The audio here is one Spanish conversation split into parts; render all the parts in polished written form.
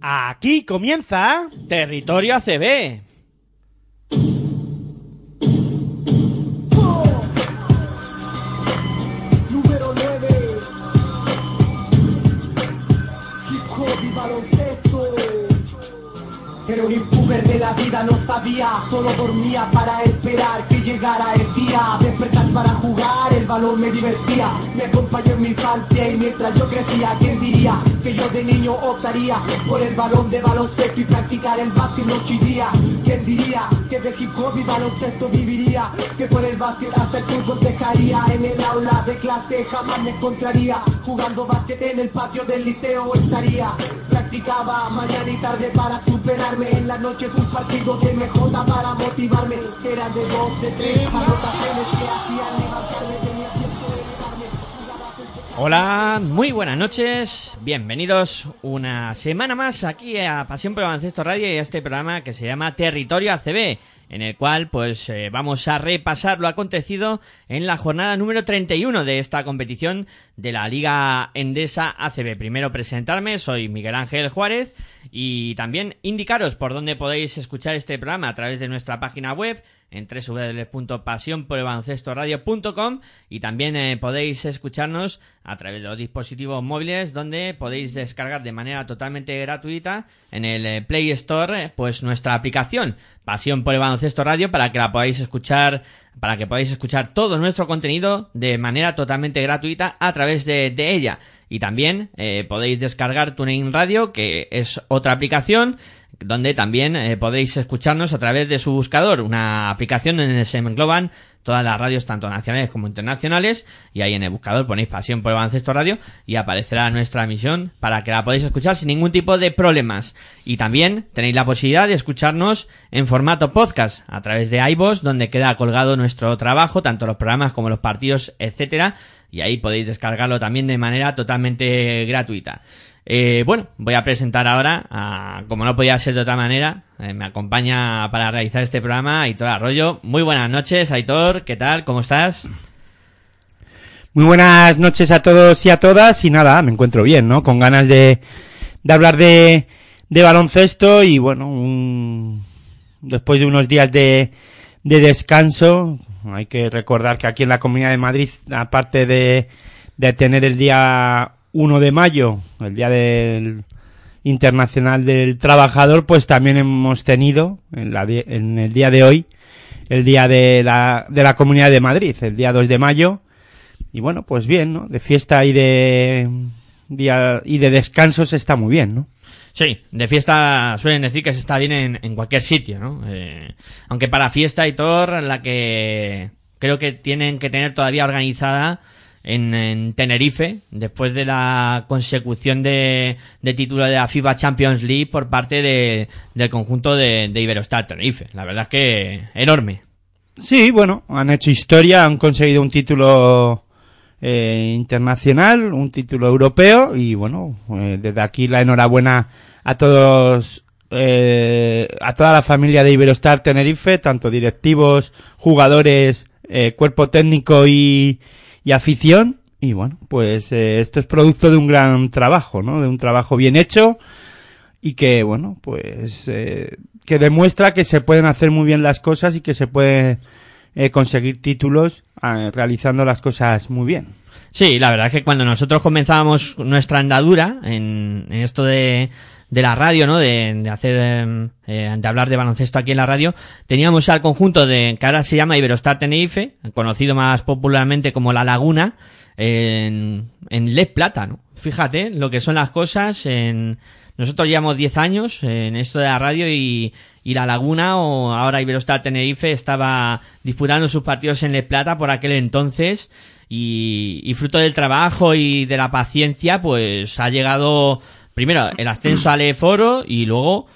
Aquí comienza Territorio ACB. Era un impuber de la vida, no sabía, solo dormía para esperar que llegara el día. Despertar para jugar, el balón me divertía, me acompañó en mi infancia y mientras yo crecía. ¿Quién diría que yo de niño optaría por el balón de baloncesto y practicar el básquet noche y día? ¿Quién diría que de hip hop y baloncesto viviría? Que por el básquet hasta el fútbol dejaría, en el aula de clase jamás me encontraría, jugando básquet en el patio del liceo estaría. Practicaba mañana y tarde para superarme, en la noche un partido de MJ para motivarme. Era de 2, de 3, anotaciones que hacían levantarme, tenía tiempo de negarme. Hola, muy buenas noches, bienvenidos una semana más aquí a Pasión por el Baloncesto Radio y a este programa que se llama Territorio ACB, en el cual pues vamos a repasar lo acontecido en la jornada número 31 de esta competición de la Liga Endesa ACB. Primero presentarme, soy Miguel Ángel Juárez, y también indicaros por dónde podéis escuchar este programa a través de nuestra página web en www.pasionporelbaloncestoradio.com, y también podéis escucharnos a través de los dispositivos móviles, donde podéis descargar de manera totalmente gratuita en el Play Store pues nuestra aplicación Pasión por el Baloncesto Radio, para que la podáis escuchar, para que podáis escuchar todo nuestro contenido de manera totalmente gratuita a través de ella. Y también podéis descargar TuneIn Radio, que es otra aplicación donde también podéis escucharnos a través de su buscador, una aplicación donde se engloban todas las radios, tanto nacionales como internacionales, y ahí en el buscador ponéis Pasión por el Baloncesto Radio y aparecerá nuestra emisión para que la podáis escuchar sin ningún tipo de problemas. Y también tenéis la posibilidad de escucharnos en formato podcast a través de iVoox, donde queda colgado nuestro trabajo, tanto los programas como los partidos, etcétera, y ahí podéis descargarlo también de manera totalmente gratuita. Bueno, voy a presentar ahora, como no podía ser de otra manera, me acompaña para realizar este programa Aitor Arroyo. Muy buenas noches, Aitor, ¿qué tal? ¿Cómo estás? Muy buenas noches a todos y a todas, y nada, me encuentro bien, ¿no? Con ganas de hablar de baloncesto y bueno, después de unos días de descanso. Hay que recordar que aquí en la Comunidad de Madrid, aparte de tener el día 1 de mayo, el Día del Internacional del Trabajador, pues también hemos tenido en el día de hoy el Día de la Comunidad de Madrid, el día 2 de mayo. Y bueno, pues bien, ¿no? De fiesta y de descansos está muy bien, ¿no? Sí, de fiesta suelen decir que se está bien en cualquier sitio, ¿no? Aunque para fiesta, Hitor, la que creo que tienen que tener todavía organizada en Tenerife, después de la consecución de título de la FIBA Champions League por parte del conjunto de Iberostar Tenerife. La verdad es que enorme. Sí, bueno, han hecho historia, han conseguido un título internacional, un título europeo, y bueno, desde aquí la enhorabuena a todos, a toda la familia de Iberostar Tenerife, tanto directivos, jugadores, cuerpo técnico y afición. Y bueno, pues esto es producto de un gran trabajo, ¿no? De un trabajo bien hecho y que, bueno, pues que demuestra que se pueden hacer muy bien las cosas y que se puede conseguir títulos realizando las cosas muy bien. Sí, la verdad es que cuando nosotros comenzábamos nuestra andadura en esto de la radio, ¿no? De hacer, de hablar de baloncesto aquí en la radio, teníamos al conjunto que ahora se llama Iberostar Tenerife, conocido más popularmente como La Laguna, en Les Plata, ¿no? Fíjate lo que son las cosas. Nosotros llevamos 10 años en esto de la radio y La Laguna, o ahora Iberostar Tenerife, estaba disputando sus partidos en Les Plata por aquel entonces, y fruto del trabajo y de la paciencia, pues ha llegado primero el ascenso al E-Foro y luego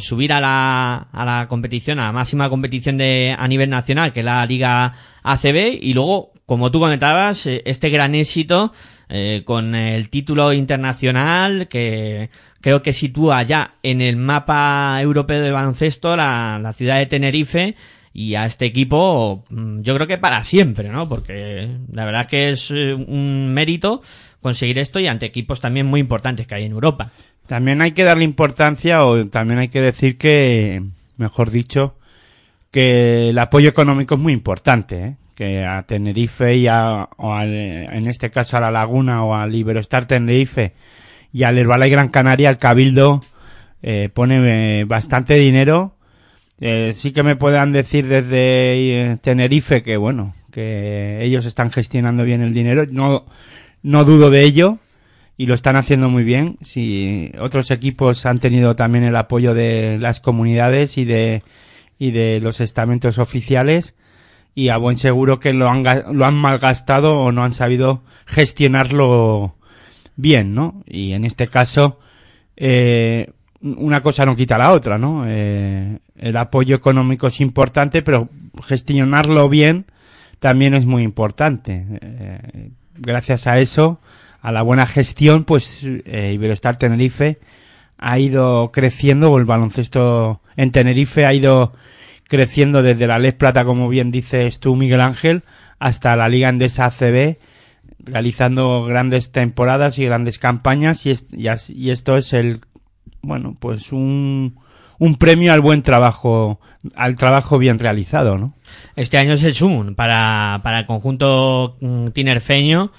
subir a la competición, a la máxima competición a nivel nacional, que es la Liga ACB, y luego, como tú comentabas, este gran éxito con el título internacional, que creo que sitúa ya en el mapa europeo de baloncesto la ciudad de Tenerife, y a este equipo yo creo que para siempre, ¿no? Porque la verdad es que es un mérito conseguir esto, y ante equipos también muy importantes que hay en Europa. También hay que darle importancia, o también hay que decir que, mejor dicho, que el apoyo económico es muy importante, ¿eh? Que a Tenerife y en este caso a La Laguna o al Iberostar Tenerife y al Herbalife Gran Canaria, el Cabildo pone bastante dinero. Sí que me puedan decir desde Tenerife que, bueno, que ellos están gestionando bien el dinero. No dudo de ello. Y lo están haciendo muy bien. Si otros equipos han tenido también el apoyo de las comunidades y de los estamentos oficiales, y a buen seguro que lo han malgastado o no han sabido gestionarlo bien, ¿no? Y en este caso una cosa no quita la otra, ¿no? El apoyo económico es importante, pero gestionarlo bien también es muy importante. Gracias a eso, a la buena gestión, pues Iberostar Tenerife ha ido creciendo, o el baloncesto en Tenerife ha ido creciendo desde la Lez Plata, como bien dices tú, Miguel Ángel, hasta la Liga Endesa ACB, realizando grandes temporadas y grandes campañas, y esto es un premio al buen trabajo, al trabajo bien realizado, ¿no? Este año es el sumum para el conjunto tinerfeño,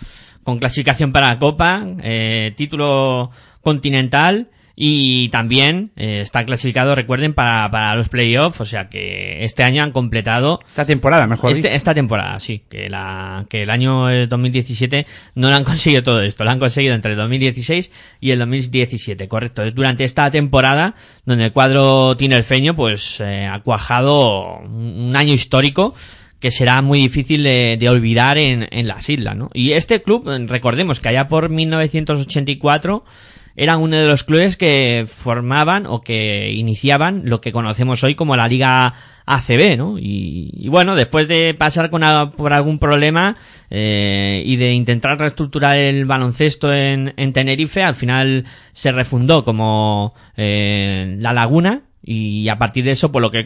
con clasificación para la Copa, título continental, y también está clasificado, recuerden, para los playoffs, o sea que este año han completado... Esta temporada, mejor dicho. Esta temporada, sí, que el año 2017 no lo han conseguido todo esto, lo han conseguido entre el 2016 y el 2017, correcto. Es durante esta temporada donde el cuadro tinerfeño pues ha cuajado un año histórico, que será muy difícil de olvidar en las islas, ¿no? Y este club, recordemos que allá por 1984 era uno de los clubes que formaban o que iniciaban lo que conocemos hoy como la Liga ACB, ¿no? Y bueno, después de pasar por algún problema y de intentar reestructurar el baloncesto en Tenerife, al final se refundó como La Laguna. Y a partir de eso, por lo que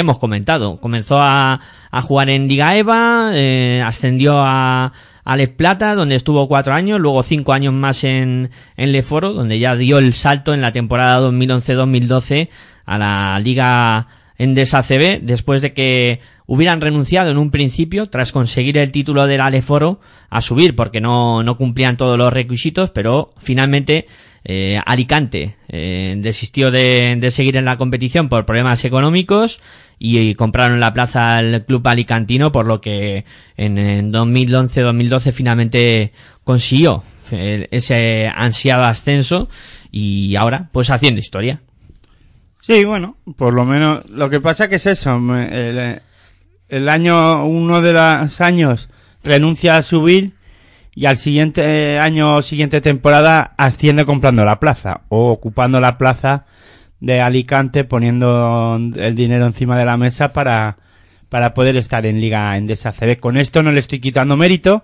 hemos comentado, comenzó a jugar en Liga EVA, ascendió a Les Plata, donde estuvo 4 años, luego 5 años más en Leforo, donde ya dio el salto en la temporada 2011-2012 a la Liga Endesa ACB, después de que hubieran renunciado en un principio, tras conseguir el título del Aleforo, a subir, porque no cumplían todos los requisitos, pero finalmente Alicante desistió de seguir en la competición por problemas económicos y compraron la plaza al club alicantino, por lo que en 2011-2012 finalmente consiguió ese ansiado ascenso y ahora pues haciendo historia. Sí, bueno, por lo menos lo que pasa que es eso, el año, uno de los años renuncia a subir y al siguiente año, siguiente temporada, asciende comprando la plaza o ocupando la plaza de Alicante, poniendo el dinero encima de la mesa para poder estar en Liga Endesa ACB. Con esto no le estoy quitando mérito,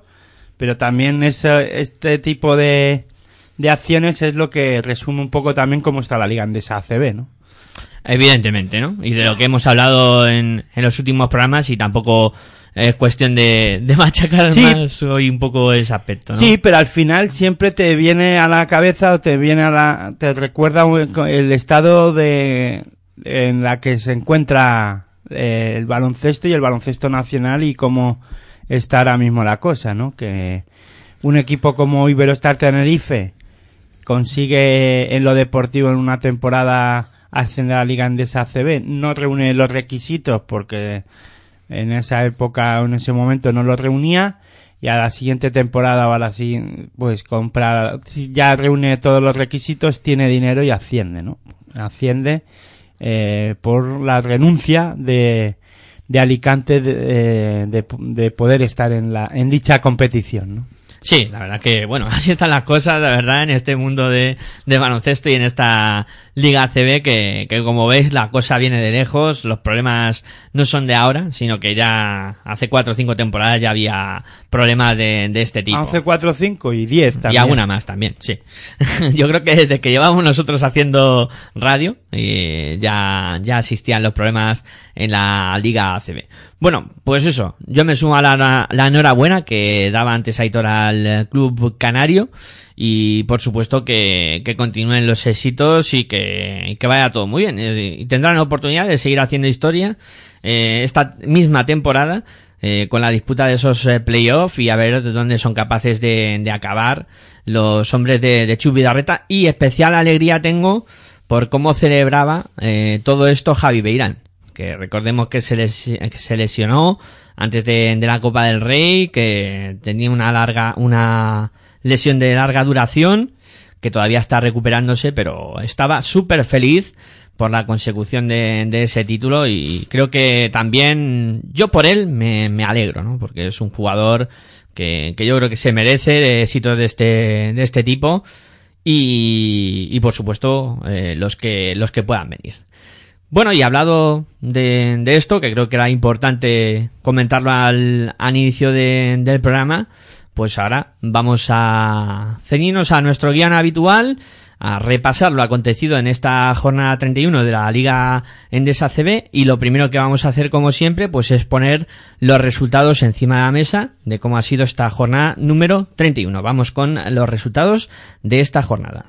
pero también este tipo de acciones es lo que resume un poco también cómo está la Liga Endesa ACB, ¿no? Evidentemente, ¿no? Y de lo que hemos hablado en los últimos programas, y tampoco es cuestión de machacar más hoy un poco ese aspecto, ¿no? Sí, pero al final siempre te viene a la cabeza o te recuerda el estado en la que se encuentra el baloncesto y el baloncesto nacional y cómo está ahora mismo la cosa, ¿no? Que un equipo como Iberostar Tenerife consigue en lo deportivo en una temporada ascender a la Liga Endesa ACB, no reúne los requisitos porque en esa época, en ese momento no lo reunía, y a la siguiente temporada o a la siguiente, pues compra, ya reúne todos los requisitos, tiene dinero y asciende, ¿no? Asciende por la renuncia de Alicante de poder estar en dicha competición, ¿no? Sí, la verdad que, bueno, así están las cosas, la verdad, en este mundo de baloncesto y en esta Liga ACB que como veis la cosa viene de lejos, los problemas no son de ahora, sino que ya hace 4 o 5 temporadas ya había problemas de este tipo. Hace 4 o 5 y 10 también. Y alguna más también, sí. Yo creo que desde que llevamos nosotros haciendo radio, Ya existían los problemas en la Liga ACB. Bueno, pues eso, yo me sumo a la enhorabuena que daba antes Aitor al club canario y por supuesto que continúen los éxitos y que vaya todo muy bien. Y tendrán la oportunidad de seguir haciendo historia esta misma temporada con la disputa de esos playoffs y a ver de dónde son capaces de acabar los hombres de Chus Bidarreta. Y especial alegría tengo por cómo celebraba todo esto Javi Beirán, que recordemos que se lesionó antes de la Copa del Rey, que tenía una lesión de larga duración, que todavía está recuperándose, pero estaba súper feliz por la consecución de ese título y creo que también yo por él me alegro, ¿no? Porque es un jugador que yo creo que se merece éxitos de este tipo. Y por supuesto, los que puedan venir. Bueno, y hablado de esto, que creo que era importante comentarlo al inicio del programa, pues ahora vamos a ceñirnos a nuestro guión habitual, a repasar lo acontecido en esta jornada 31 de la Liga Endesa ACB, y lo primero que vamos a hacer, como siempre, pues es poner los resultados encima de la mesa de cómo ha sido esta jornada número 31. Vamos con los resultados de esta jornada.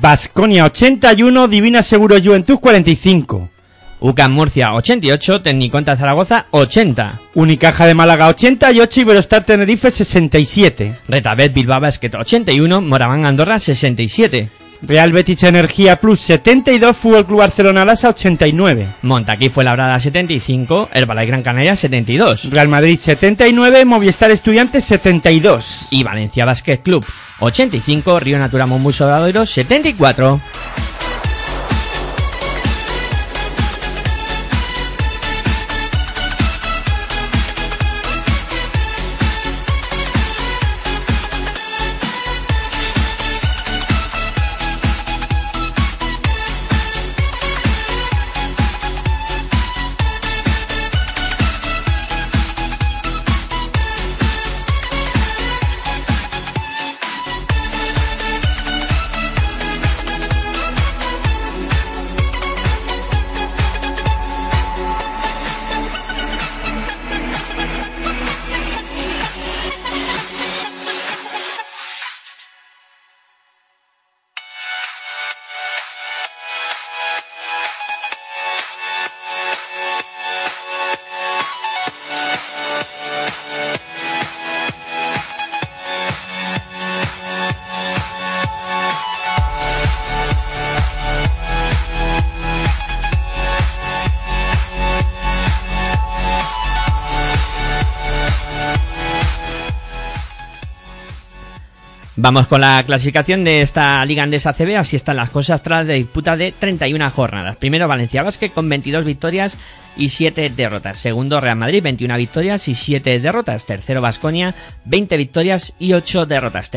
Basconia 81, Divina Seguros Joventut 45. UCAM Murcia 88, Tecnyconta Zaragoza 80. Unicaja de Málaga 88, Iberostar Tenerife 67. Retabet Bilbao Basket 81, Moraván Andorra 67. Real Betis Energía Plus 72, Fútbol Club Barcelona Lassa 89. Montakit Fuenlabrada 75, Herbalife Gran Canaria 72. Real Madrid 79, Movistar Estudiantes 72. Y Valencia Basket Club 85, Río Natura Monbus Obradoiro 74. Vamos con la clasificación de esta Liga Endesa ACB. Así están las cosas tras la disputa de 31 jornadas. Primero Valencia Basket con 22 victorias y 7 derrotas. Segundo Real Madrid, 21 victorias y 7 derrotas. Tercero Basconia, 20 victorias y 8 derrotas.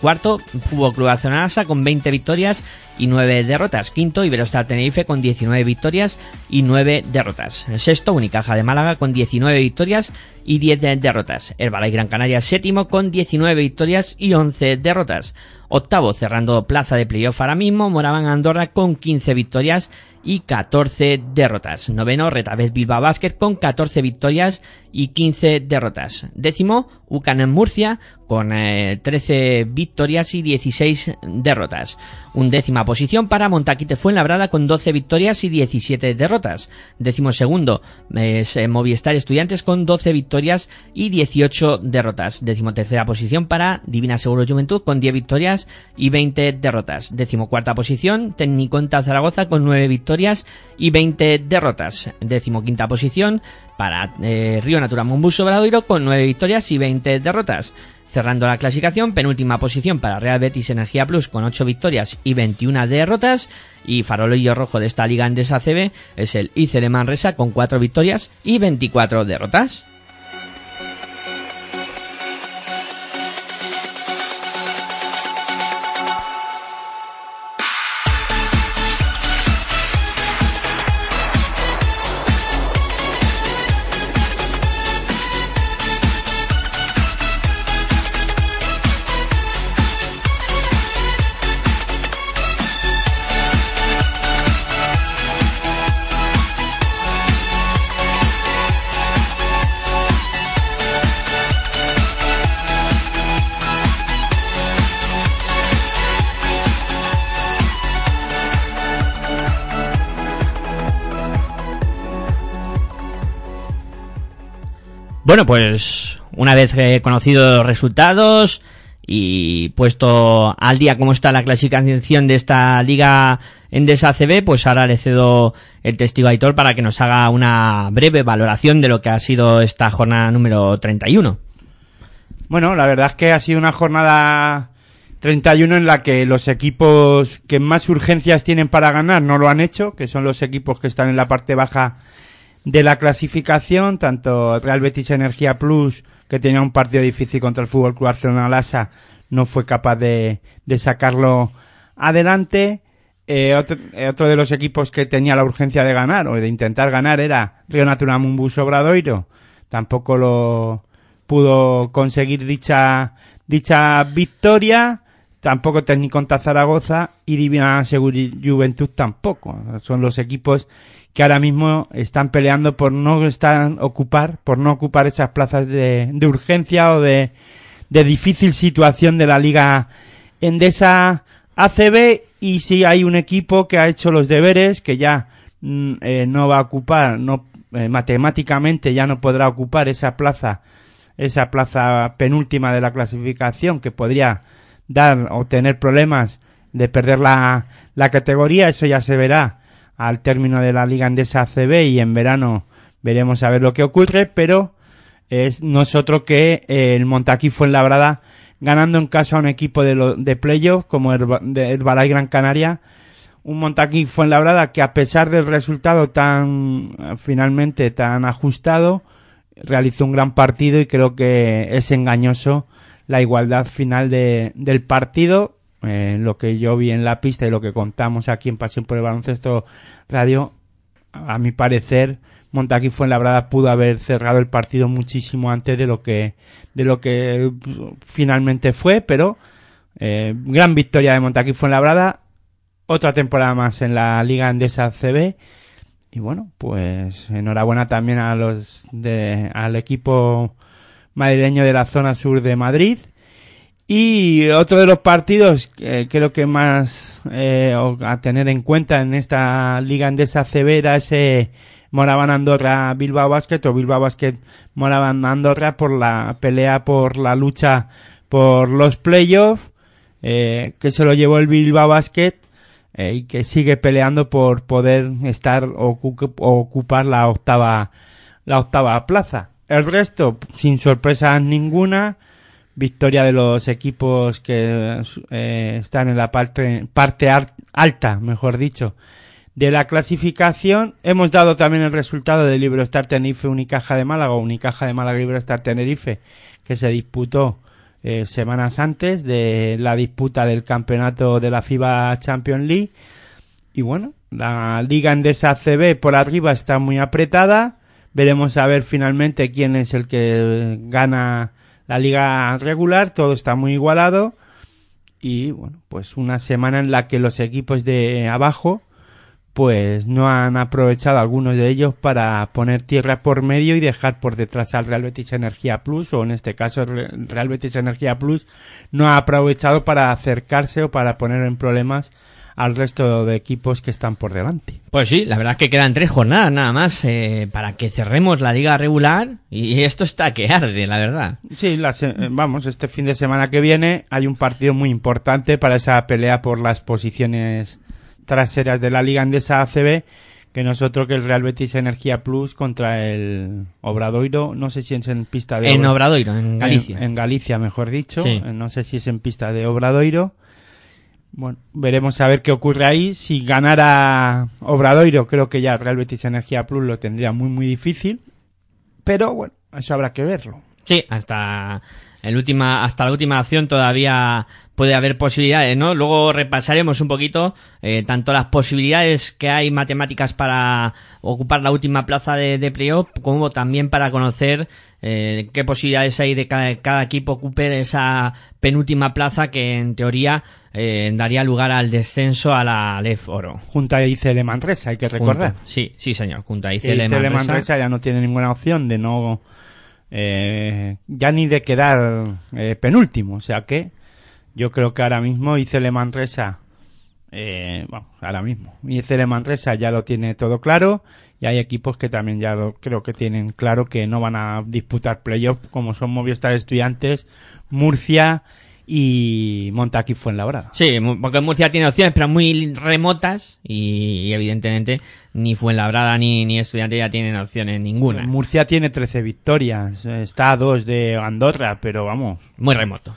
Cuarto Fútbol Club Barcelona Lassa con 20 victorias y 9 derrotas. Quinto Iberostar Tenerife con 19 victorias y 9 derrotas. Sexto Unicaja de Málaga con 19 victorias y 10 derrotas. Herbalife Gran Canaria séptimo con 19 victorias y 11 derrotas. Octavo, cerrando plaza de playoff ahora mismo, Moraván Andorra con 15 victorias y 14 derrotas. Noveno, Retabet Bilbao Basket con 14 victorias y 15 derrotas. Décimo, UCAM Murcia con 13 victorias y 16 derrotas. Undécima posición para Montakit Fuenlabrada con 12 victorias y 17 derrotas. Décimo segundo, Movistar Estudiantes con 12 victorias y 18 derrotas. Décimo tercera posición para Divina Seguros Joventut con 10 victorias y 20 derrotas. Décimo cuarta posición, Tecnyconta Zaragoza con 9 victorias y 20 derrotas. Décimo quinta posición para Río Natura Monbus Obradoiro con 9 victorias y 20 derrotas. Cerrando la clasificación, penúltima posición para Real Betis Energía Plus con 8 victorias y 21 derrotas. Y farolillo rojo de esta Liga Endesa ACB es el ICL Manresa con 4 victorias y 24 derrotas. Bueno, pues una vez conocidos los resultados y puesto al día cómo está la clasificación de esta Liga Endesa ACB, pues ahora le cedo el testigo a Aitor para que nos haga una breve valoración de lo que ha sido esta jornada número 31. Bueno, la verdad es que ha sido una jornada 31 en la que los equipos que más urgencias tienen para ganar no lo han hecho, que son los equipos que están en la parte baja de la clasificación, tanto Real Betis Energía Plus, que tenía un partido difícil contra el Fútbol Club Barcelona Lassa, no fue capaz de sacarlo adelante. Otro de los equipos que tenía la urgencia de ganar o de intentar ganar era Río Natura Monbus Obradoiro. Tampoco lo pudo conseguir dicha victoria. Tampoco Tecnyconta Zaragoza y Divina Seguros Joventut tampoco. Son los equipos que ahora mismo están peleando por no ocupar esas plazas de urgencia o de difícil situación de la Liga Endesa ACB. Y si hay un equipo que ha hecho los deberes, que ya no va a ocupar, matemáticamente ya no podrá ocupar esa plaza penúltima de la clasificación, que podría dar o tener problemas de perder la categoría. Eso ya se verá al término de la Liga Endesa ACB y en verano veremos a ver lo que ocurre, pero es nosotros que el Montakit Fuenlabrada, ganando en casa a un equipo de playoff como Herbalife Gran Canaria, un Montakit Fuenlabrada que a pesar del resultado finalmente tan ajustado, realizó un gran partido y creo que es engañoso la igualdad final del partido. Lo que yo vi en la pista y lo que contamos aquí en Pasión por el Baloncesto Radio, a mi parecer, Montakit Fuenlabrada pudo haber cerrado el partido muchísimo antes de lo que finalmente fue, pero gran victoria de Montakit Fuenlabrada, otra temporada más en la Liga Endesa ACB. Y bueno, pues enhorabuena también a al equipo madrileño de la zona sur de Madrid. Y otro de los partidos que creo que más a tener en cuenta en esta Liga Endesa ACB era ese Moraván Andorra Bilbao Basket o Bilbao Basket Moraván Andorra por la pelea, por la lucha por los playoffs, que se lo llevó el Bilbao Basket y que sigue peleando por poder estar o ocupar la octava plaza. El resto, sin sorpresas ninguna. Victoria de los equipos que están en la parte alta, mejor dicho, de la clasificación. Hemos dado también el resultado del Iberostar Tenerife Unicaja de Málaga, o Unicaja de Málaga Iberostar Tenerife, que se disputó semanas antes de la disputa del campeonato de la FIBA Champions League. Y bueno, la Liga Endesa ACB por arriba está muy apretada. Veremos a ver finalmente quién es el que gana la liga regular, todo está muy igualado y bueno, pues una semana en la que los equipos de abajo pues no han aprovechado algunos de ellos para poner tierra por medio y dejar por detrás al Real Betis Energía Plus, o en este caso el Real Betis Energía Plus no ha aprovechado para acercarse o para poner en problemas al resto de equipos que están por delante. Pues sí, la verdad es que quedan 3 jornadas nada más para que cerremos la liga regular y esto está que arde, la verdad. Sí, este fin de semana que viene hay un partido muy importante para esa pelea por las posiciones traseras de la Liga Endesa ACB, que nosotros que el Real Betis Energía Plus contra el Obradoiro, no sé si es en pista de... Obradoiro, en Galicia. En Galicia, mejor dicho, sí. No sé si es en pista de Obradoiro. Bueno, veremos a ver qué ocurre ahí. Si ganara Obradoiro, creo que ya Real Betis Energía Plus lo tendría muy, muy difícil. Pero bueno, eso habrá que verlo. Sí, hasta la última acción todavía puede haber posibilidades, ¿no? Luego repasaremos un poquito tanto las posibilidades que hay matemáticas para ocupar la última plaza de playoff, como también para conocer qué posibilidades hay de que cada equipo ocupe esa penúltima plaza que en teoría daría lugar al descenso a la LEF Oro. Junta a ICL Manresa, hay que recordar. Sí señor, junta a ICL Manresa ya no tiene ninguna opción de no... ya ni de quedar penúltimo, o sea que yo creo que ahora mismo ICL Manresa Bueno, ahora mismo. ICL Manresa ya lo tiene todo claro, y hay equipos que también ya lo, creo que tienen claro que no van a disputar playoffs, como son Movistar Estudiantes, Murcia y Montakit Fuenlabrada. Sí, porque Murcia tiene opciones, pero muy remotas, y evidentemente ni Fuenlabrada ni Estudiantes ya tienen opciones ninguna. Murcia tiene 13 victorias, está a 2 de Andorra, pero vamos, muy remoto.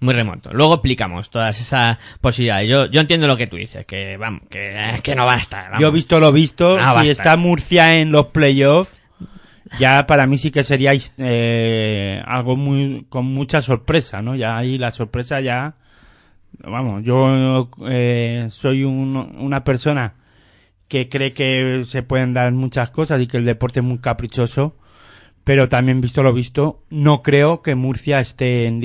Muy remoto. Luego explicamos todas esas posibilidades. Yo entiendo lo que tú dices, que vamos, que no basta. Vamos. Yo he visto lo visto. No, si basta. Está Murcia en los playoffs, ya para mí sí que sería algo muy con mucha sorpresa, ¿no? Ya ahí la sorpresa ya, vamos, yo soy una persona que cree que se pueden dar muchas cosas y que el deporte es muy caprichoso, pero también visto lo visto, no creo que Murcia esté en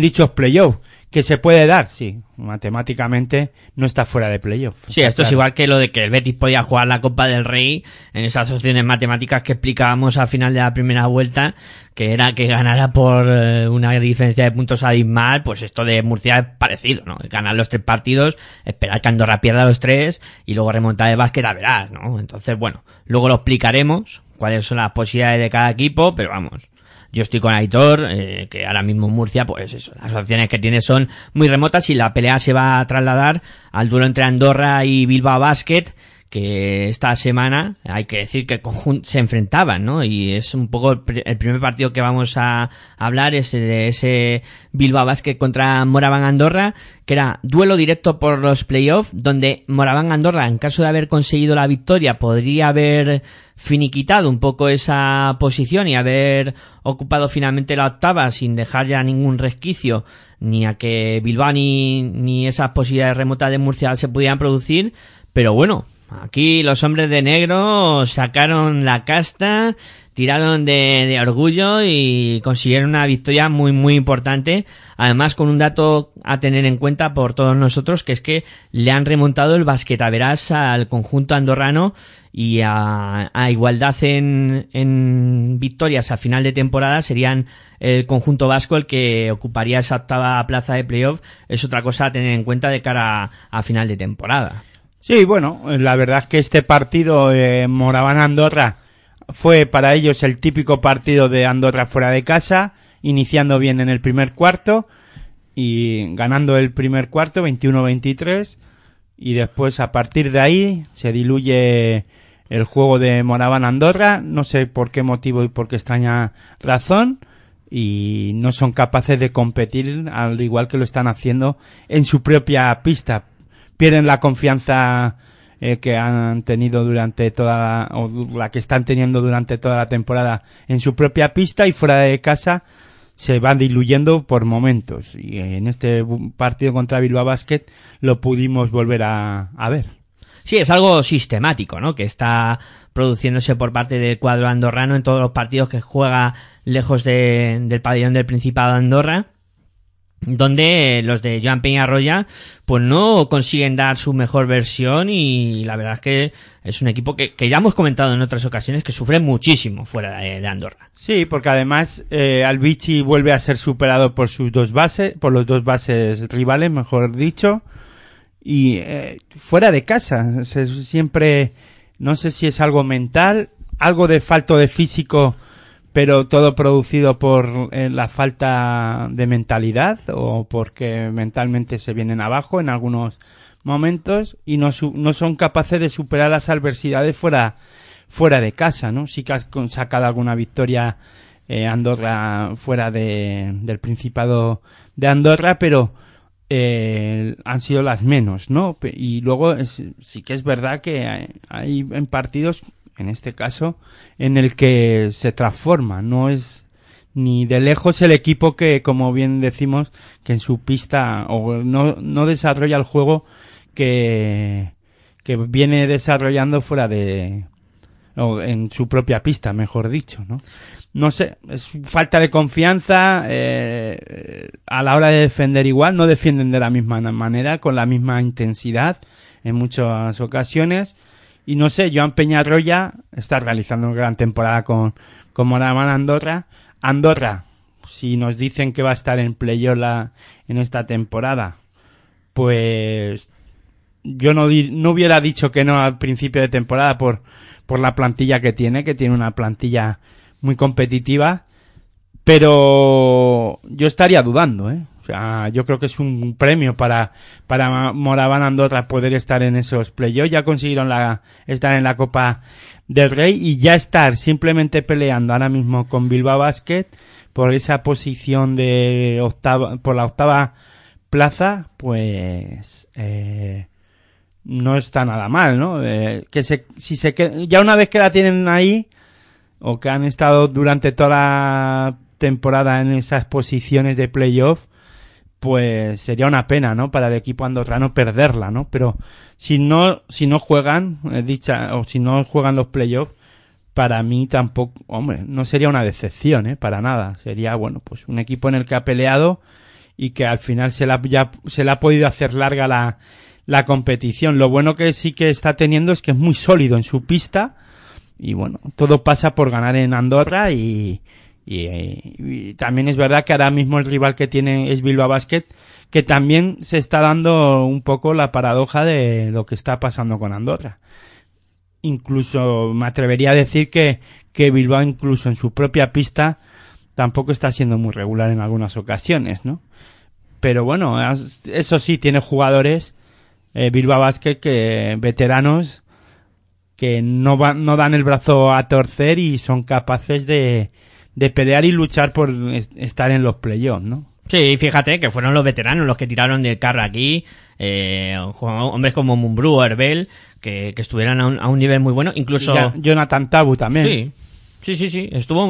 dichos playoffs, que se puede dar, sí, matemáticamente no está fuera de playoffs. Sí, esto claro. Es igual que lo de que el Betis podía jugar la Copa del Rey en esas opciones matemáticas que explicábamos al final de la primera vuelta, que era que ganara por una diferencia de puntos abismal. Pues esto de Murcia es parecido, ¿no? Ganar los 3 partidos, esperar que Andorra pierda los 3 y luego remontar de básquet, a verás, ¿no? Entonces, bueno, luego lo explicaremos, cuáles son las posibilidades de cada equipo, pero vamos, yo estoy con Aitor, que ahora mismo Murcia, pues eso, las opciones que tiene son muy remotas, y la pelea se va a trasladar al duelo entre Andorra y Bilbao Basket, que esta semana hay que decir que se enfrentaban, ¿no? Y es un poco el primer partido que vamos a hablar, es de ese Bilbao Basket contra Moraván Andorra, que era duelo directo por los playoffs, donde Moraván Andorra, en caso de haber conseguido la victoria, podría haber finiquitado un poco esa posición y haber ocupado finalmente la octava sin dejar ya ningún resquicio ni a que Bilbao ni esas posibilidades remotas de Murcia se pudieran producir. Pero bueno, aquí los hombres de negro sacaron la casta, tiraron de orgullo y consiguieron una victoria muy muy importante, además con un dato a tener en cuenta por todos nosotros, que es que le han remontado el basquetaveras al conjunto andorrano, y a igualdad en victorias a final de temporada serían el conjunto vasco el que ocuparía esa octava plaza de playoff. Es otra cosa a tener en cuenta de cara a final de temporada. Sí, bueno, la verdad es que este partido Moraván Andorra fue para ellos el típico partido de Andorra fuera de casa, iniciando bien en el primer cuarto y ganando el primer cuarto 21-23, y después a partir de ahí se diluye el juego de Moraván Andorra, no sé por qué motivo y por qué extraña razón, y no son capaces de competir al igual que lo están haciendo en su propia pista. Pierden la confianza que han tenido durante toda la que están teniendo durante toda la temporada en su propia pista, y fuera de casa se van diluyendo por momentos, y en este partido contra Bilbao Basket lo pudimos volver a ver. Sí, es algo sistemático, ¿no?, que está produciéndose por parte del cuadro andorrano en todos los partidos que juega lejos del pabellón del Principado de Andorra, donde los de Joan Peñarroya pues no consiguen dar su mejor versión, y la verdad es que es un equipo que ya hemos comentado en otras ocasiones que sufre muchísimo fuera de Andorra. Sí, porque además Albici vuelve a ser superado por los dos bases rivales, mejor dicho, y fuera de casa siempre, no sé si es algo mental, algo de falto de físico, pero todo producido por la falta de mentalidad, o porque mentalmente se vienen abajo en algunos momentos y no son capaces de superar las adversidades fuera de casa, ¿no? Sí que has sacado alguna victoria Andorra fuera del Principado de Andorra, pero han sido las menos, ¿no? Y luego sí que es verdad que hay en partidos, en este caso, en el que se transforma, no es ni de lejos el equipo que, como bien decimos, que en su pista o no desarrolla el juego que viene desarrollando fuera de, o en su propia pista, mejor dicho, ¿no? No sé, es falta de confianza a la hora de defender, igual no defienden de la misma manera, con la misma intensidad en muchas ocasiones. Y no sé, Joan Peñarroya está realizando una gran temporada con Moraván Andorra. Andorra, si nos dicen que va a estar en playoff en esta temporada, pues yo no hubiera dicho que no al principio de temporada por la plantilla que tiene una plantilla muy competitiva, pero yo estaría dudando, O sea, yo creo que es un premio para Moraván Andorra poder estar en esos playoffs. Ya consiguieron estar en la Copa del Rey y ya estar simplemente peleando ahora mismo con Bilbao Basket por esa posición de por la octava plaza, pues no está nada mal, ¿no? Ya una vez que la tienen ahí o que han estado durante toda la temporada en esas posiciones de playoff, pues sería una pena, ¿no? Para el equipo andorrano perderla, ¿no? Pero si no juegan o si no juegan los playoffs, para mí tampoco, hombre, no sería una decepción, para nada. Sería, bueno, pues un equipo en el que ha peleado y que al final se le ha podido hacer larga la competición. Lo bueno que sí que está teniendo es que es muy sólido en su pista y bueno, todo pasa por ganar en Andorra y también es verdad que ahora mismo el rival que tiene es Bilbao Basket, que también se está dando un poco la paradoja de lo que está pasando con Andorra. Incluso me atrevería a decir que Bilbao incluso en su propia pista tampoco está siendo muy regular en algunas ocasiones, ¿no? Pero bueno, eso sí, tiene jugadores Bilbao Basket que veteranos que no dan el brazo a torcer y son capaces de pelear y luchar por estar en los playoffs, ¿no? Sí, fíjate que fueron los veteranos los que tiraron del carro aquí, hombres como Mumbrú, Herbel, que estuvieran a un nivel muy bueno, incluso... Y Jonathan Tabu también. Sí,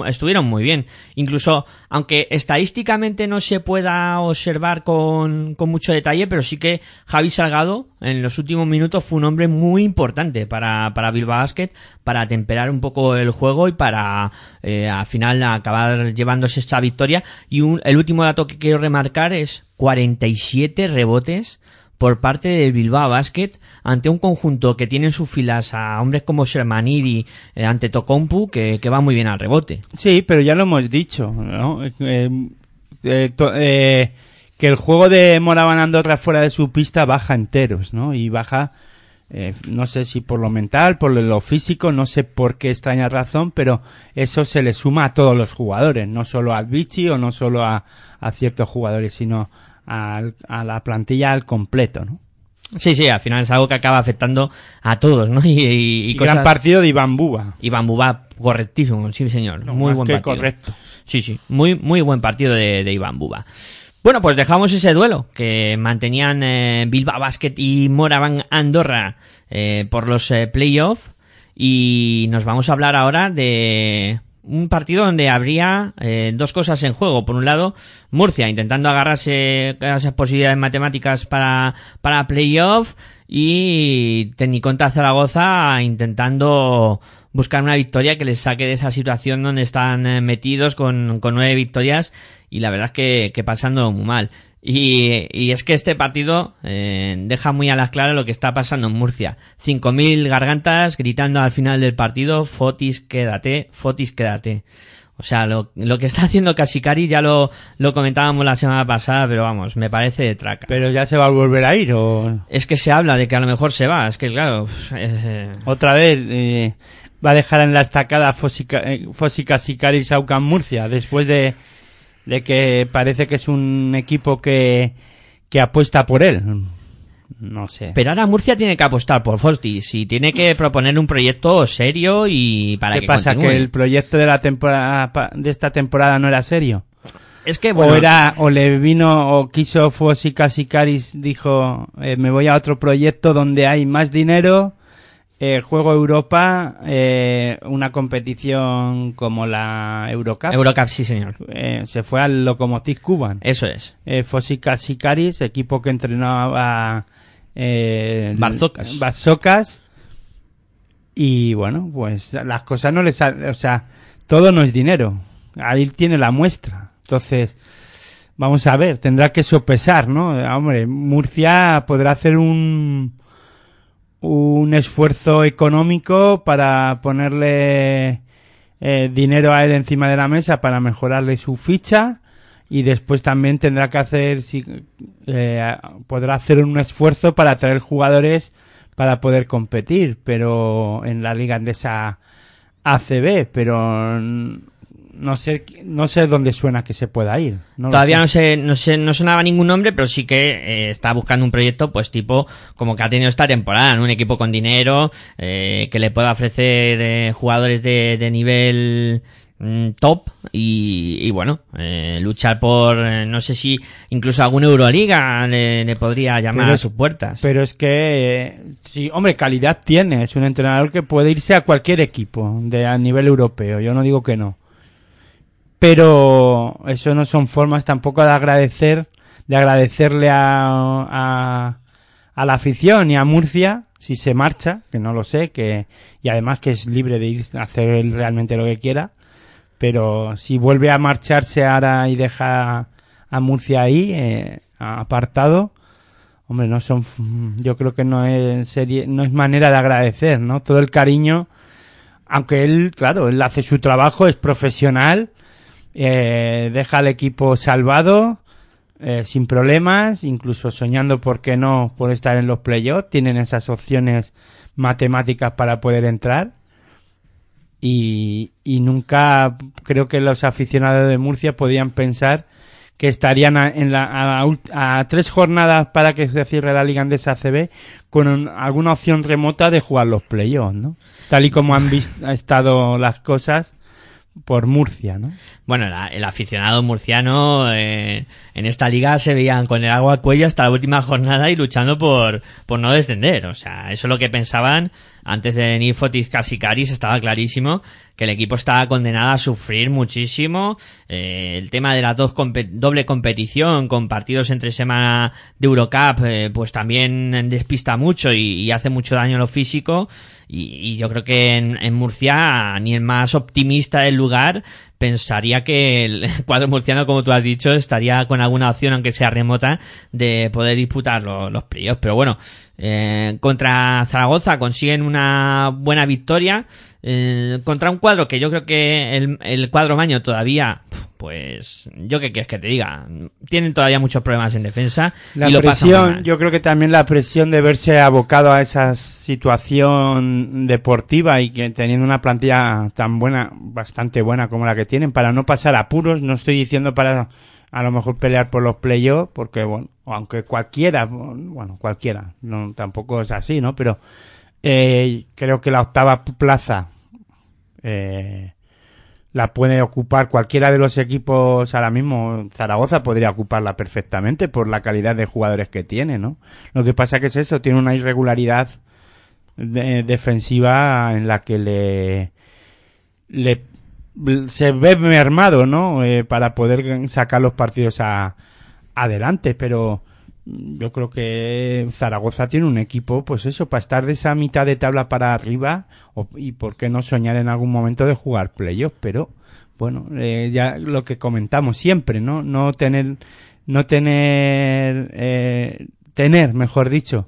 estuvieron muy bien. Incluso, aunque estadísticamente no se pueda observar con mucho detalle, pero sí que Javi Salgado en los últimos minutos fue un hombre muy importante para Bilbao Basket, para temperar un poco el juego y para al final acabar llevándose esta victoria. Y el último dato que quiero remarcar es 47 rebotes por parte del Bilbao Basket ante un conjunto que tiene en sus filas a hombres como Shermanidi, ante Antetokounmpo, que va muy bien al rebote. Sí, pero ya lo hemos dicho, ¿no? Que el juego de Moraván Andorra fuera de su pista baja enteros, ¿no? Y baja, no sé si por lo mental, por lo físico, no sé por qué extraña razón, pero eso se le suma a todos los jugadores, no solo a Vichy o no solo a ciertos jugadores, sino a la plantilla al completo, ¿no? Sí, al final es algo que acaba afectando a todos, ¿no? Y cosas... gran partido de Iván Buba. Iván Buba, correctísimo, sí señor, no, muy buen partido. Correcto. Sí, muy buen partido de Iván Buba. Bueno, pues dejamos ese duelo que mantenían Bilbao Basket y Moraván Andorra por los playoffs y nos vamos a hablar ahora de... un partido donde habría dos cosas en juego. Por un lado, Murcia intentando agarrarse a esas posibilidades matemáticas para playoff y Tecnyconta Zaragoza intentando buscar una victoria que les saque de esa situación donde están metidos con 9 victorias y la verdad es que pasando muy mal. Y es que este partido deja muy a las claras lo que está pasando en Murcia. 5.000 gargantas gritando al final del partido, Fotis, quédate, Fotis, quédate. O sea, lo que está haciendo Katsikaris ya lo comentábamos la semana pasada, pero vamos, me parece de traca. ¿Pero ya se va a volver a ir o...? Es que se habla de que a lo mejor se va, es que claro... Otra vez... va a dejar en la estacada Fotis Katsikaris a UCAM Murcia después de que parece que es un equipo que apuesta por él. No sé. Pero ahora Murcia tiene que apostar por Fotis y tiene que proponer un proyecto serio y para que continúe. ¿Qué pasa? ¿Que el proyecto de esta temporada no era serio? Es que bueno... O quiso Fotis Katsikaris, dijo, me voy a otro proyecto donde hay más dinero, juego Europa, una competición como la Eurocup. Eurocup, sí señor. Se fue al Lokomotiv Kuban. Eso es. Fotis Katsikaris, equipo que entrenaba Bazocas. Y bueno, pues las cosas no les... O sea, todo no es dinero. Ahí tiene la muestra. Entonces, vamos a ver, tendrá que sopesar, ¿no? Hombre, Murcia podrá hacer un esfuerzo económico para ponerle dinero a él encima de la mesa para mejorarle su ficha y después también tendrá que hacer, podrá hacer un esfuerzo para atraer jugadores para poder competir, pero en la Liga Endesa ACB, pero no sé dónde suena que se pueda ir. Todavía no sonaba ningún nombre, pero sí que está buscando un proyecto pues tipo como que ha tenido esta temporada, ¿no? Un equipo con dinero que le pueda ofrecer jugadores de nivel top y bueno, luchar por no sé si incluso alguna Euroliga le podría llamar a sus puertas. Pero es que sí, hombre, calidad tiene, es un entrenador que puede irse a cualquier equipo a nivel europeo, yo no digo que no. Pero eso no son formas tampoco de agradecerle a la afición y a Murcia si se marcha, que no lo sé, y además que es libre de ir a hacer realmente lo que quiera. Pero si vuelve a marcharse ahora y deja a Murcia ahí, apartado, hombre, yo creo que no es manera de agradecer, ¿no? Todo el cariño, aunque él hace su trabajo, es profesional, deja al equipo salvado, sin problemas, incluso soñando, ¿por qué no?, por estar en los playoffs, tienen esas opciones matemáticas para poder entrar. Y nunca creo que los aficionados de Murcia podían pensar que estarían a 3 jornadas para que se cierre la Liga Endesa ACB con alguna opción remota de jugar los playoffs, ¿no? Tal y como han estado las cosas por Murcia, ¿no? Bueno, el aficionado murciano en esta liga se veían con el agua al cuello hasta la última jornada y luchando por no descender. O sea, eso es lo que pensaban antes de venir Fotis Katsikaris. Estaba clarísimo que el equipo estaba condenado a sufrir muchísimo. El tema de la doble competición con partidos entre semana de Eurocup, pues también despista mucho y hace mucho daño a lo físico. Y yo creo que en Murcia, ni el más optimista del lugar pensaría que el cuadro murciano, como tú has dicho, estaría con alguna opción, aunque sea remota, de poder disputar los playoffs. Pero bueno, contra Zaragoza consiguen una buena victoria contra un cuadro que yo creo que el cuadro maño todavía, pues yo qué quieres que te diga, tienen todavía muchos problemas en defensa. Yo creo que también la presión de verse abocado a esa situación deportiva y que teniendo una plantilla tan buena, bastante buena como la que tienen, para no pasar apuros, no estoy diciendo para a lo mejor pelear por los playoffs, porque bueno, aunque cualquiera, no, tampoco es así, ¿no? Pero creo que la 8ª plaza la puede ocupar cualquiera de los equipos ahora mismo. Zaragoza podría ocuparla perfectamente por la calidad de jugadores que tiene, ¿no? Lo que pasa que es eso, tiene una irregularidad defensiva en la que le se ve mermado, ¿no? Para poder sacar los partidos adelante, pero yo creo que Zaragoza tiene un equipo, pues eso, para estar de esa mitad de tabla para arriba y por qué no soñar en algún momento de jugar playoffs, pero bueno, ya lo que comentamos siempre, ¿no? Tener, mejor dicho,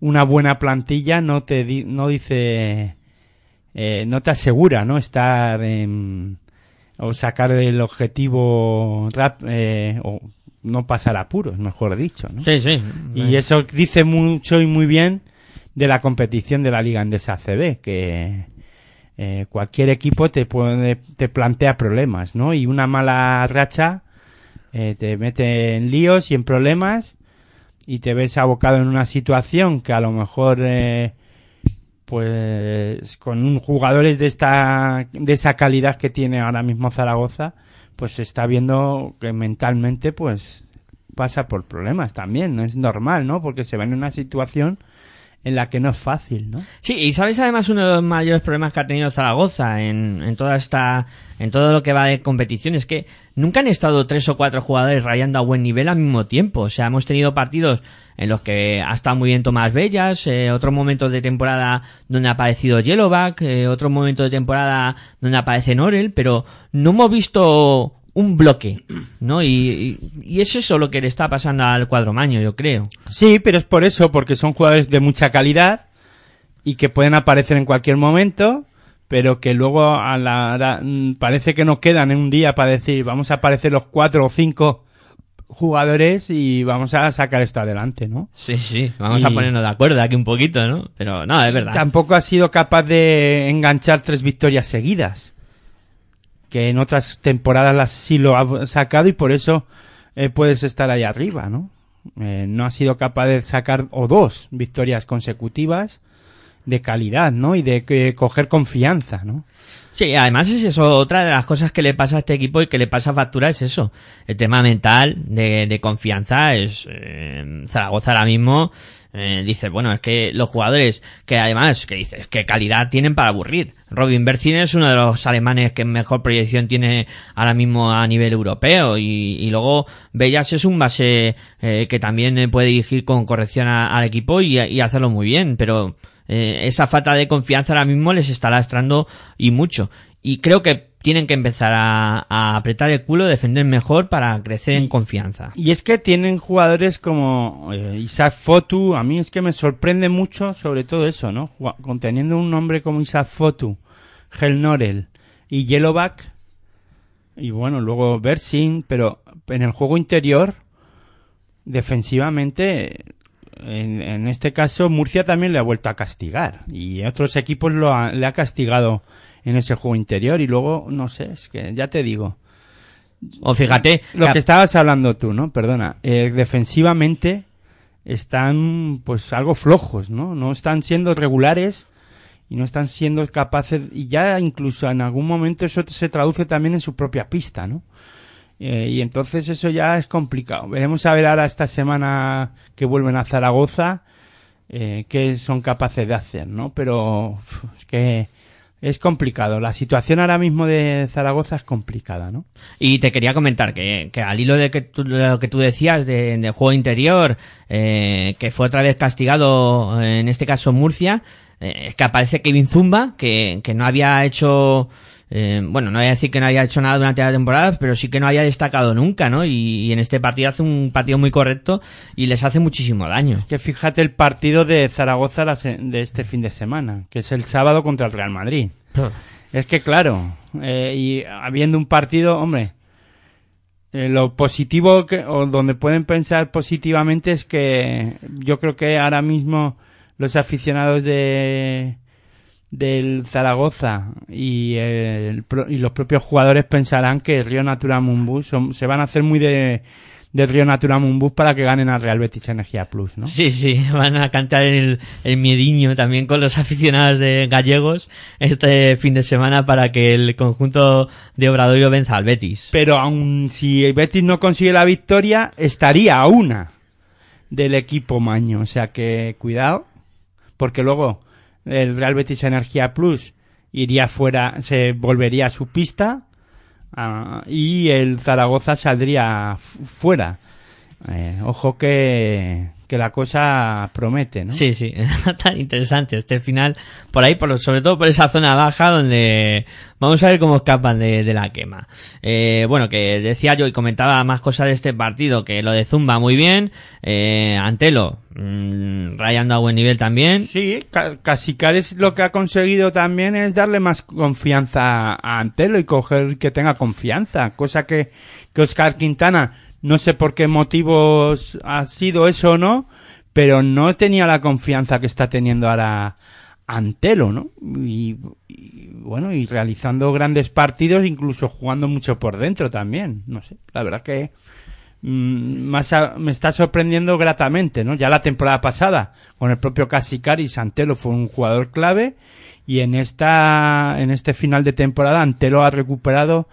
una buena plantilla no te asegura, ¿no? Estar o sacar el objetivo o no pasar apuros, mejor dicho, ¿no? Sí. Y eso dice mucho y muy bien de la competición de la Liga Endesa ACB, que cualquier equipo te plantea problemas, ¿no? Y una mala racha te mete en líos y en problemas y te ves abocado en una situación que a lo mejor pues con jugadores de esa calidad que tiene ahora mismo Zaragoza, pues se está viendo que mentalmente pues pasa por problemas también, no es normal, ¿no? Porque se ve en una situación en la que no es fácil, ¿no? Sí, y sabes además uno de los mayores problemas que ha tenido Zaragoza en todo lo que va de competición es que nunca han estado 3 o 4 jugadores rayando a buen nivel al mismo tiempo. O sea, hemos tenido partidos en los que ha estado muy bien Tomás Bellas, otros momentos de temporada donde ha aparecido Yellowback, otros momentos de temporada donde aparece Norel, pero no hemos visto un bloque, ¿no? Y es eso lo que le está pasando al cuadro maño, yo creo. Sí, pero es por eso, porque son jugadores de mucha calidad y que pueden aparecer en cualquier momento, pero que luego a la parece que nos quedan en un día para decir, vamos a aparecer los 4 o 5 jugadores y vamos a sacar esto adelante, ¿no? Sí, sí, vamos a ponernos de acuerdo aquí un poquito, ¿no? Pero no, es verdad. Tampoco ha sido capaz de enganchar 3 victorias seguidas, que en otras temporadas sí lo ha sacado, y por eso puedes estar ahí arriba, ¿no? No ha sido capaz de sacar o 2 victorias consecutivas de calidad, ¿no? Y de coger confianza, ¿no? Sí, además es eso, otra de las cosas que le pasa a este equipo y que le pasa a factura es eso, el tema mental de confianza. Es Zaragoza ahora mismo dice, bueno, es que los jugadores que además, que dices, que calidad tienen para aburrir. Robin Berzin es uno de los alemanes que mejor proyección tiene ahora mismo a nivel europeo, y luego Bellas es un base que también puede dirigir con corrección al equipo y hacerlo muy bien, pero esa falta de confianza ahora mismo les está lastrando, y mucho, y creo que tienen que empezar a apretar el culo, defender mejor para crecer en confianza. Y es que tienen jugadores como Isaac Fotu. A mí es que me sorprende mucho, sobre todo eso, ¿no? Conteniendo un nombre como Isaac Fotu, Gelnorel y Yellowback, y bueno, luego Berzin, pero en el juego interior, defensivamente, en este caso Murcia también le ha vuelto a castigar, y otros equipos le ha castigado en ese juego interior. Y luego, no sé, es que ya te digo, o fíjate lo que estabas hablando tú, ¿no? Perdona, defensivamente están pues algo flojos, no están siendo regulares y no están siendo capaces, y ya incluso en algún momento eso se traduce también en su propia pista, ¿no? Y entonces eso ya es complicado. Veremos a ver ahora esta semana que vuelven a Zaragoza qué son capaces de hacer, ¿no? Pero es que es complicado. La situación ahora mismo de Zaragoza es complicada, ¿no? Y te quería comentar que al hilo de lo que tú decías del juego interior, que fue otra vez castigado, en este caso Murcia, es que aparece Kevin Zumba, que no había hecho... bueno, no voy a decir que no haya hecho nada durante la temporada, pero sí que no haya destacado nunca, ¿no? Y en este partido hace un partido muy correcto y les hace muchísimo daño. Es que fíjate el partido de Zaragoza de este fin de semana, que es el sábado contra el Real Madrid. Es que claro, y habiendo un partido, hombre, lo positivo o donde pueden pensar positivamente es que yo creo que ahora mismo los aficionados del Zaragoza y los propios jugadores pensarán que el Río Natura Monbus se van a hacer muy de Río Natura Monbus para que ganen al Real Betis Energía Plus, ¿no? Sí, sí, van a cantar el miediño también con los aficionados de gallegos este fin de semana para que el conjunto de Obradoiro venza al Betis. Pero aun si el Betis no consigue la victoria, estaría a una del equipo maño, o sea que cuidado, porque luego el Real Betis Energía Plus iría fuera, se volvería a su pista, y el Zaragoza saldría fuera. Ojo que la cosa promete, ¿no? Sí, sí, tan interesante este final, por ahí, sobre todo por esa zona baja donde vamos a ver cómo escapan de la quema. Bueno, que decía yo y comentaba más cosas de este partido, que lo de Zumba muy bien, Antelo rayando a buen nivel también. Sí, Katsikaris lo que ha conseguido también es darle más confianza a Antelo y coger que tenga confianza, cosa que Oscar Quintana... No sé por qué motivos ha sido eso o no, pero no tenía la confianza que está teniendo ahora Antelo, ¿no? Y bueno, y realizando grandes partidos, incluso jugando mucho por dentro también. No sé, la verdad que me está sorprendiendo gratamente, ¿no? Ya la temporada pasada, con el propio Katsikaris, Antelo fue un jugador clave, y en este final de temporada Antelo ha recuperado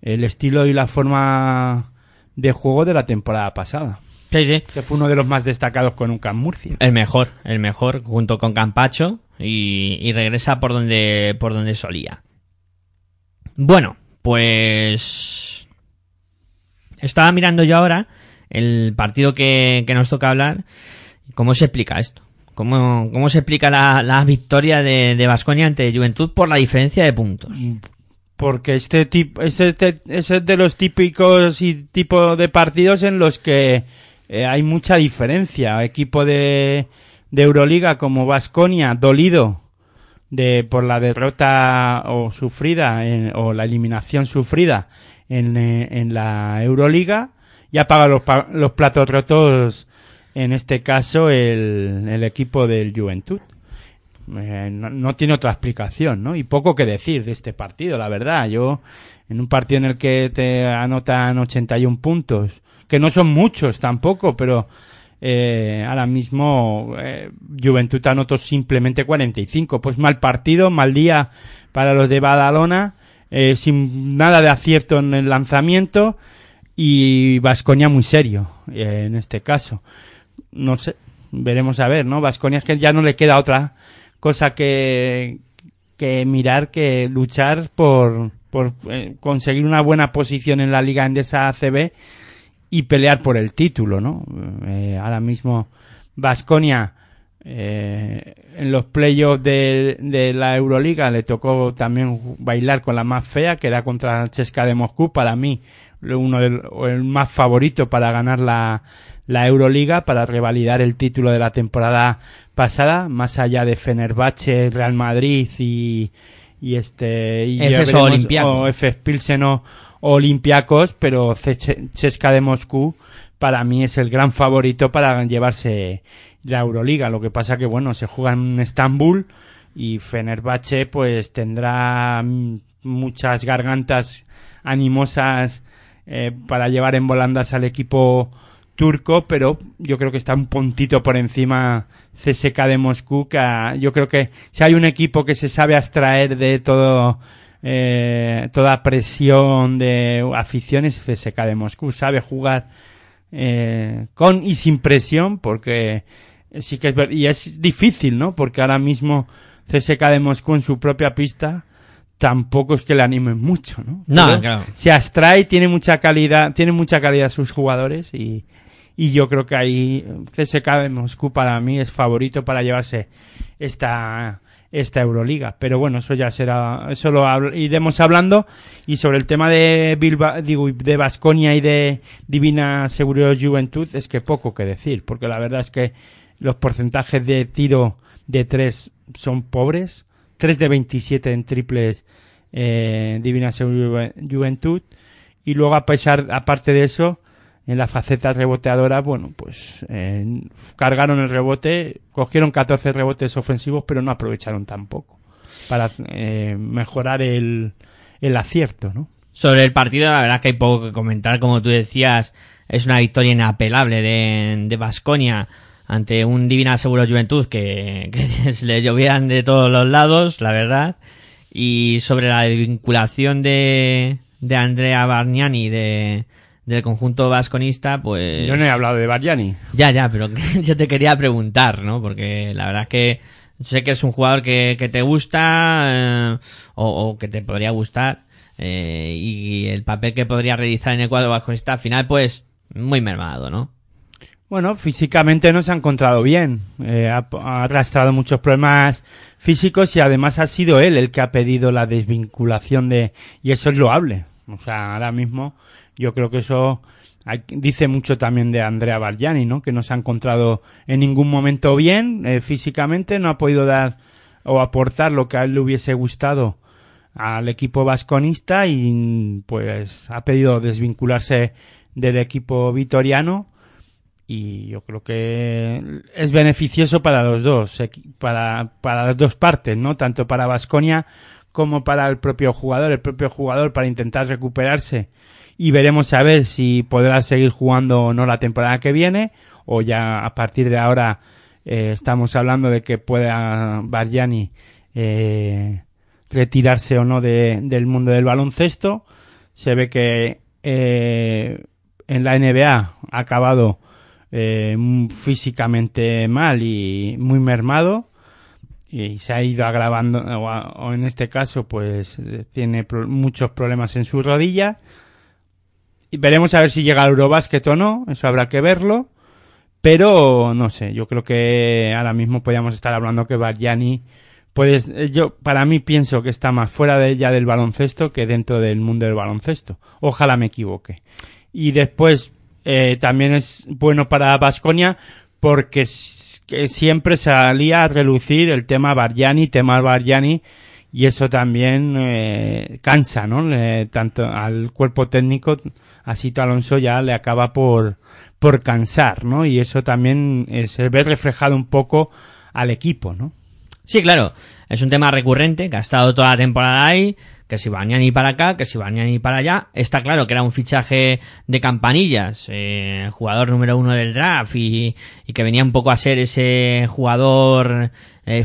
el estilo y la forma de juego de la temporada pasada. Sí, sí. Que fue uno de los más destacados con UCAM Murcia. El mejor, junto con Campacho, y regresa por donde solía. Bueno, pues estaba mirando yo ahora el partido que nos toca hablar. ¿Cómo se explica esto? ¿Cómo se explica la victoria de Basconia ante Joventut por la diferencia de puntos? Porque este es de los típicos y tipo de partidos en los que hay mucha diferencia. Equipo de Euroliga como Basconia, dolido por la derrota o sufrida o la eliminación sufrida en la Euroliga, y ha pagado los platos rotos, en este caso el equipo del Joventut. No tiene otra explicación, ¿no? Y poco que decir de este partido, la verdad. Yo, en un partido en el que te anotan 81 puntos, que no son muchos tampoco, pero ahora mismo Joventut anotó simplemente 45. Pues mal partido, mal día para los de Badalona, sin nada de acierto en el lanzamiento, y Basconia muy serio en este caso. No sé, veremos a ver, ¿no? Basconia es que ya no le queda otra cosa que mirar, que luchar por conseguir una buena posición en la Liga Endesa ACB y pelear por el título, ¿no? Ahora mismo Basconia en los playoffs de la Euroliga le tocó también bailar con la más fea, que da contra el CSKA de Moscú, para mí el más favorito para ganar la Euroliga, para revalidar el título de la temporada pasada, más allá de Fenerbahce, Real Madrid y Efeso Olympiacos, Efes Pilsen o Olympiacos, pero CSKA de Moscú para mí es el gran favorito para llevarse la Euroliga. Lo que pasa que bueno, se juega en Estambul y Fenerbahce pues tendrá muchas gargantas animosas para llevar en volandas al equipo turco, pero yo creo que está un puntito por encima CSKA de Moscú, yo creo que si hay un equipo que se sabe abstraer de toda presión de aficiones, CSKA de Moscú sabe jugar con y sin presión, porque sí que es difícil, ¿no? Porque ahora mismo CSKA de Moscú en su propia pista tampoco es que le animen mucho, ¿no? No, pero claro, se abstrae, tiene mucha calidad sus jugadores y yo creo que ahí CSKA de Moscú para mí es favorito para llevarse esta Euroliga, pero bueno, eso ya será, eso lo iremos hablando. Y sobre el tema de de Basconia y de Divina Seguros Joventut, es que poco que decir, porque la verdad es que los porcentajes de tiro de 3 son pobres, 3 de 27 en triples Divina Seguros Joventut, y luego aparte de eso, en la faceta reboteadora, bueno, pues cargaron el rebote, cogieron 14 rebotes ofensivos, pero no aprovecharon tampoco para mejorar el acierto, ¿no? Sobre el partido, la verdad es que hay poco que comentar. Como tú decías, es una victoria inapelable de Baskonia ante un Divina Seguros Joventut que se le llovían de todos los lados, la verdad. Y sobre la vinculación de Andrea Bargnani del conjunto vasconista, pues yo no he hablado de Bargnani. Ya, pero yo te quería preguntar, ¿no? Porque la verdad es que sé que es un jugador que te gusta o que te podría gustar, y el papel que podría realizar en el cuadro vasconista al final, pues muy mermado, ¿no? Bueno, físicamente no se ha encontrado bien, ha arrastrado muchos problemas físicos, y además ha sido él el que ha pedido la desvinculación y eso es loable. O sea, ahora mismo yo creo que eso dice mucho también de Andrea Bargnani, ¿no? Que no se ha encontrado en ningún momento bien físicamente, no ha podido dar o aportar lo que a él le hubiese gustado al equipo vasconista, y pues ha pedido desvincularse del equipo vitoriano, y yo creo que es beneficioso para los dos, para las dos partes, ¿no? Tanto para Baskonia como para el propio jugador para intentar recuperarse, y veremos a ver si podrá seguir jugando o no la temporada que viene, o ya a partir de ahora estamos hablando de que pueda Bargnani retirarse o no del mundo del baloncesto. Se ve que en la NBA ha acabado físicamente mal y muy mermado, y se ha ido agravando, o en este caso pues tiene muchos problemas en su rodilla. Y veremos a ver si llega al Eurobasket o no, eso habrá que verlo, pero no sé, yo creo que ahora mismo podríamos estar hablando que Bargnani, pues yo para mí pienso que está más fuera de ella del baloncesto que dentro del mundo del baloncesto, ojalá me equivoque. Y después también es bueno para Baskonia porque que siempre salía a relucir el tema Bargnani, y eso también cansa, ¿no? Tanto al cuerpo técnico, a Sito Alonso ya le acaba por cansar, ¿no? Y eso también se ve reflejado un poco al equipo, ¿no? Sí, claro, es un tema recurrente que ha estado toda la temporada ahí, que si Bargnani para acá, que si Bargnani para allá. Está claro que era un fichaje de campanillas, jugador número uno del draft y que venía un poco a ser ese jugador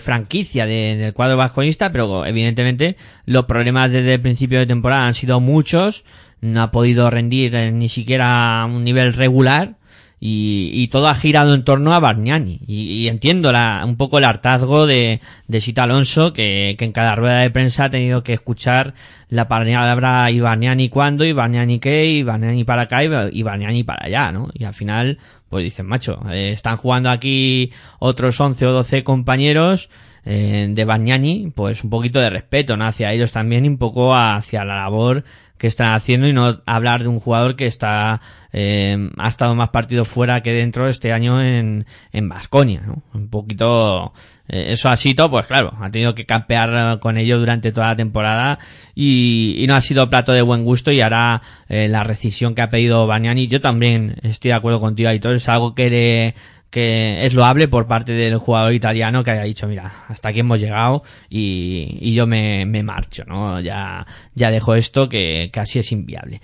franquicia del cuadro vasconista, pero evidentemente los problemas desde el principio de temporada han sido muchos, no ha podido rendir ni siquiera a un nivel regular y todo ha girado en torno a Bargnani y entiendo un poco el hartazgo de Sito Alonso que en cada rueda de prensa ha tenido que escuchar la palabra y Bargnani cuándo, y Bargnani qué, y Bargnani para acá y Bargnani para allá, ¿no? Y al final pues dicen, macho, están jugando aquí otros 11 o 12 compañeros de Bargnani, pues un poquito de respeto, ¿no? Hacia ellos también y un poco hacia la labor que están haciendo, y no hablar de un jugador que está ha estado más partidos fuera que dentro este año en Basconia, ¿no? Un poquito eso ha sido, pues claro, ha tenido que campear con ello durante toda la temporada y no ha sido plato de buen gusto, y ahora la rescisión que ha pedido Bargnani, yo también estoy de acuerdo contigo, Aitor, es algo que es loable por parte del jugador italiano, que haya dicho, mira, hasta aquí hemos llegado y yo me marcho, ¿no? Ya dejo esto que así es inviable.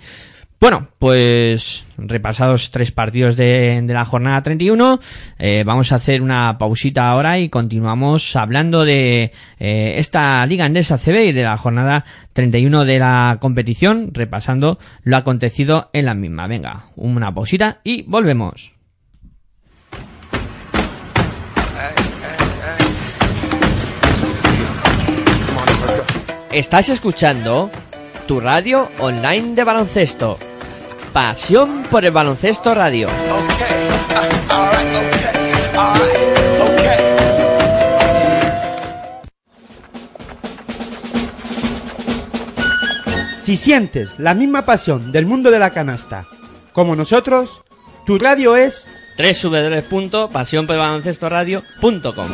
Bueno, pues repasados 3 partidos de la jornada 31, vamos a hacer una pausita ahora y continuamos hablando de esta Liga Endesa ACB y de la jornada 31 de la competición, repasando lo acontecido en la misma. Venga, una pausita y volvemos. Estás escuchando tu radio online de baloncesto. Pasión por el Baloncesto Radio. Si sientes la misma pasión del mundo de la canasta como nosotros, tu radio es www.pasionporelbaloncestoradio.com.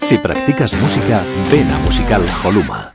Si practicas música, ven a Musical Joluma.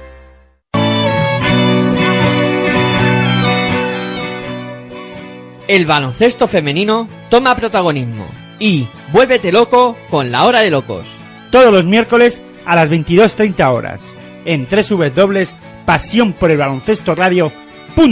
El baloncesto femenino toma protagonismo y vuélvete loco con la Hora de Locos. Todos los miércoles a las 22:30 horas en www.pasionporelbaloncestoradio.com.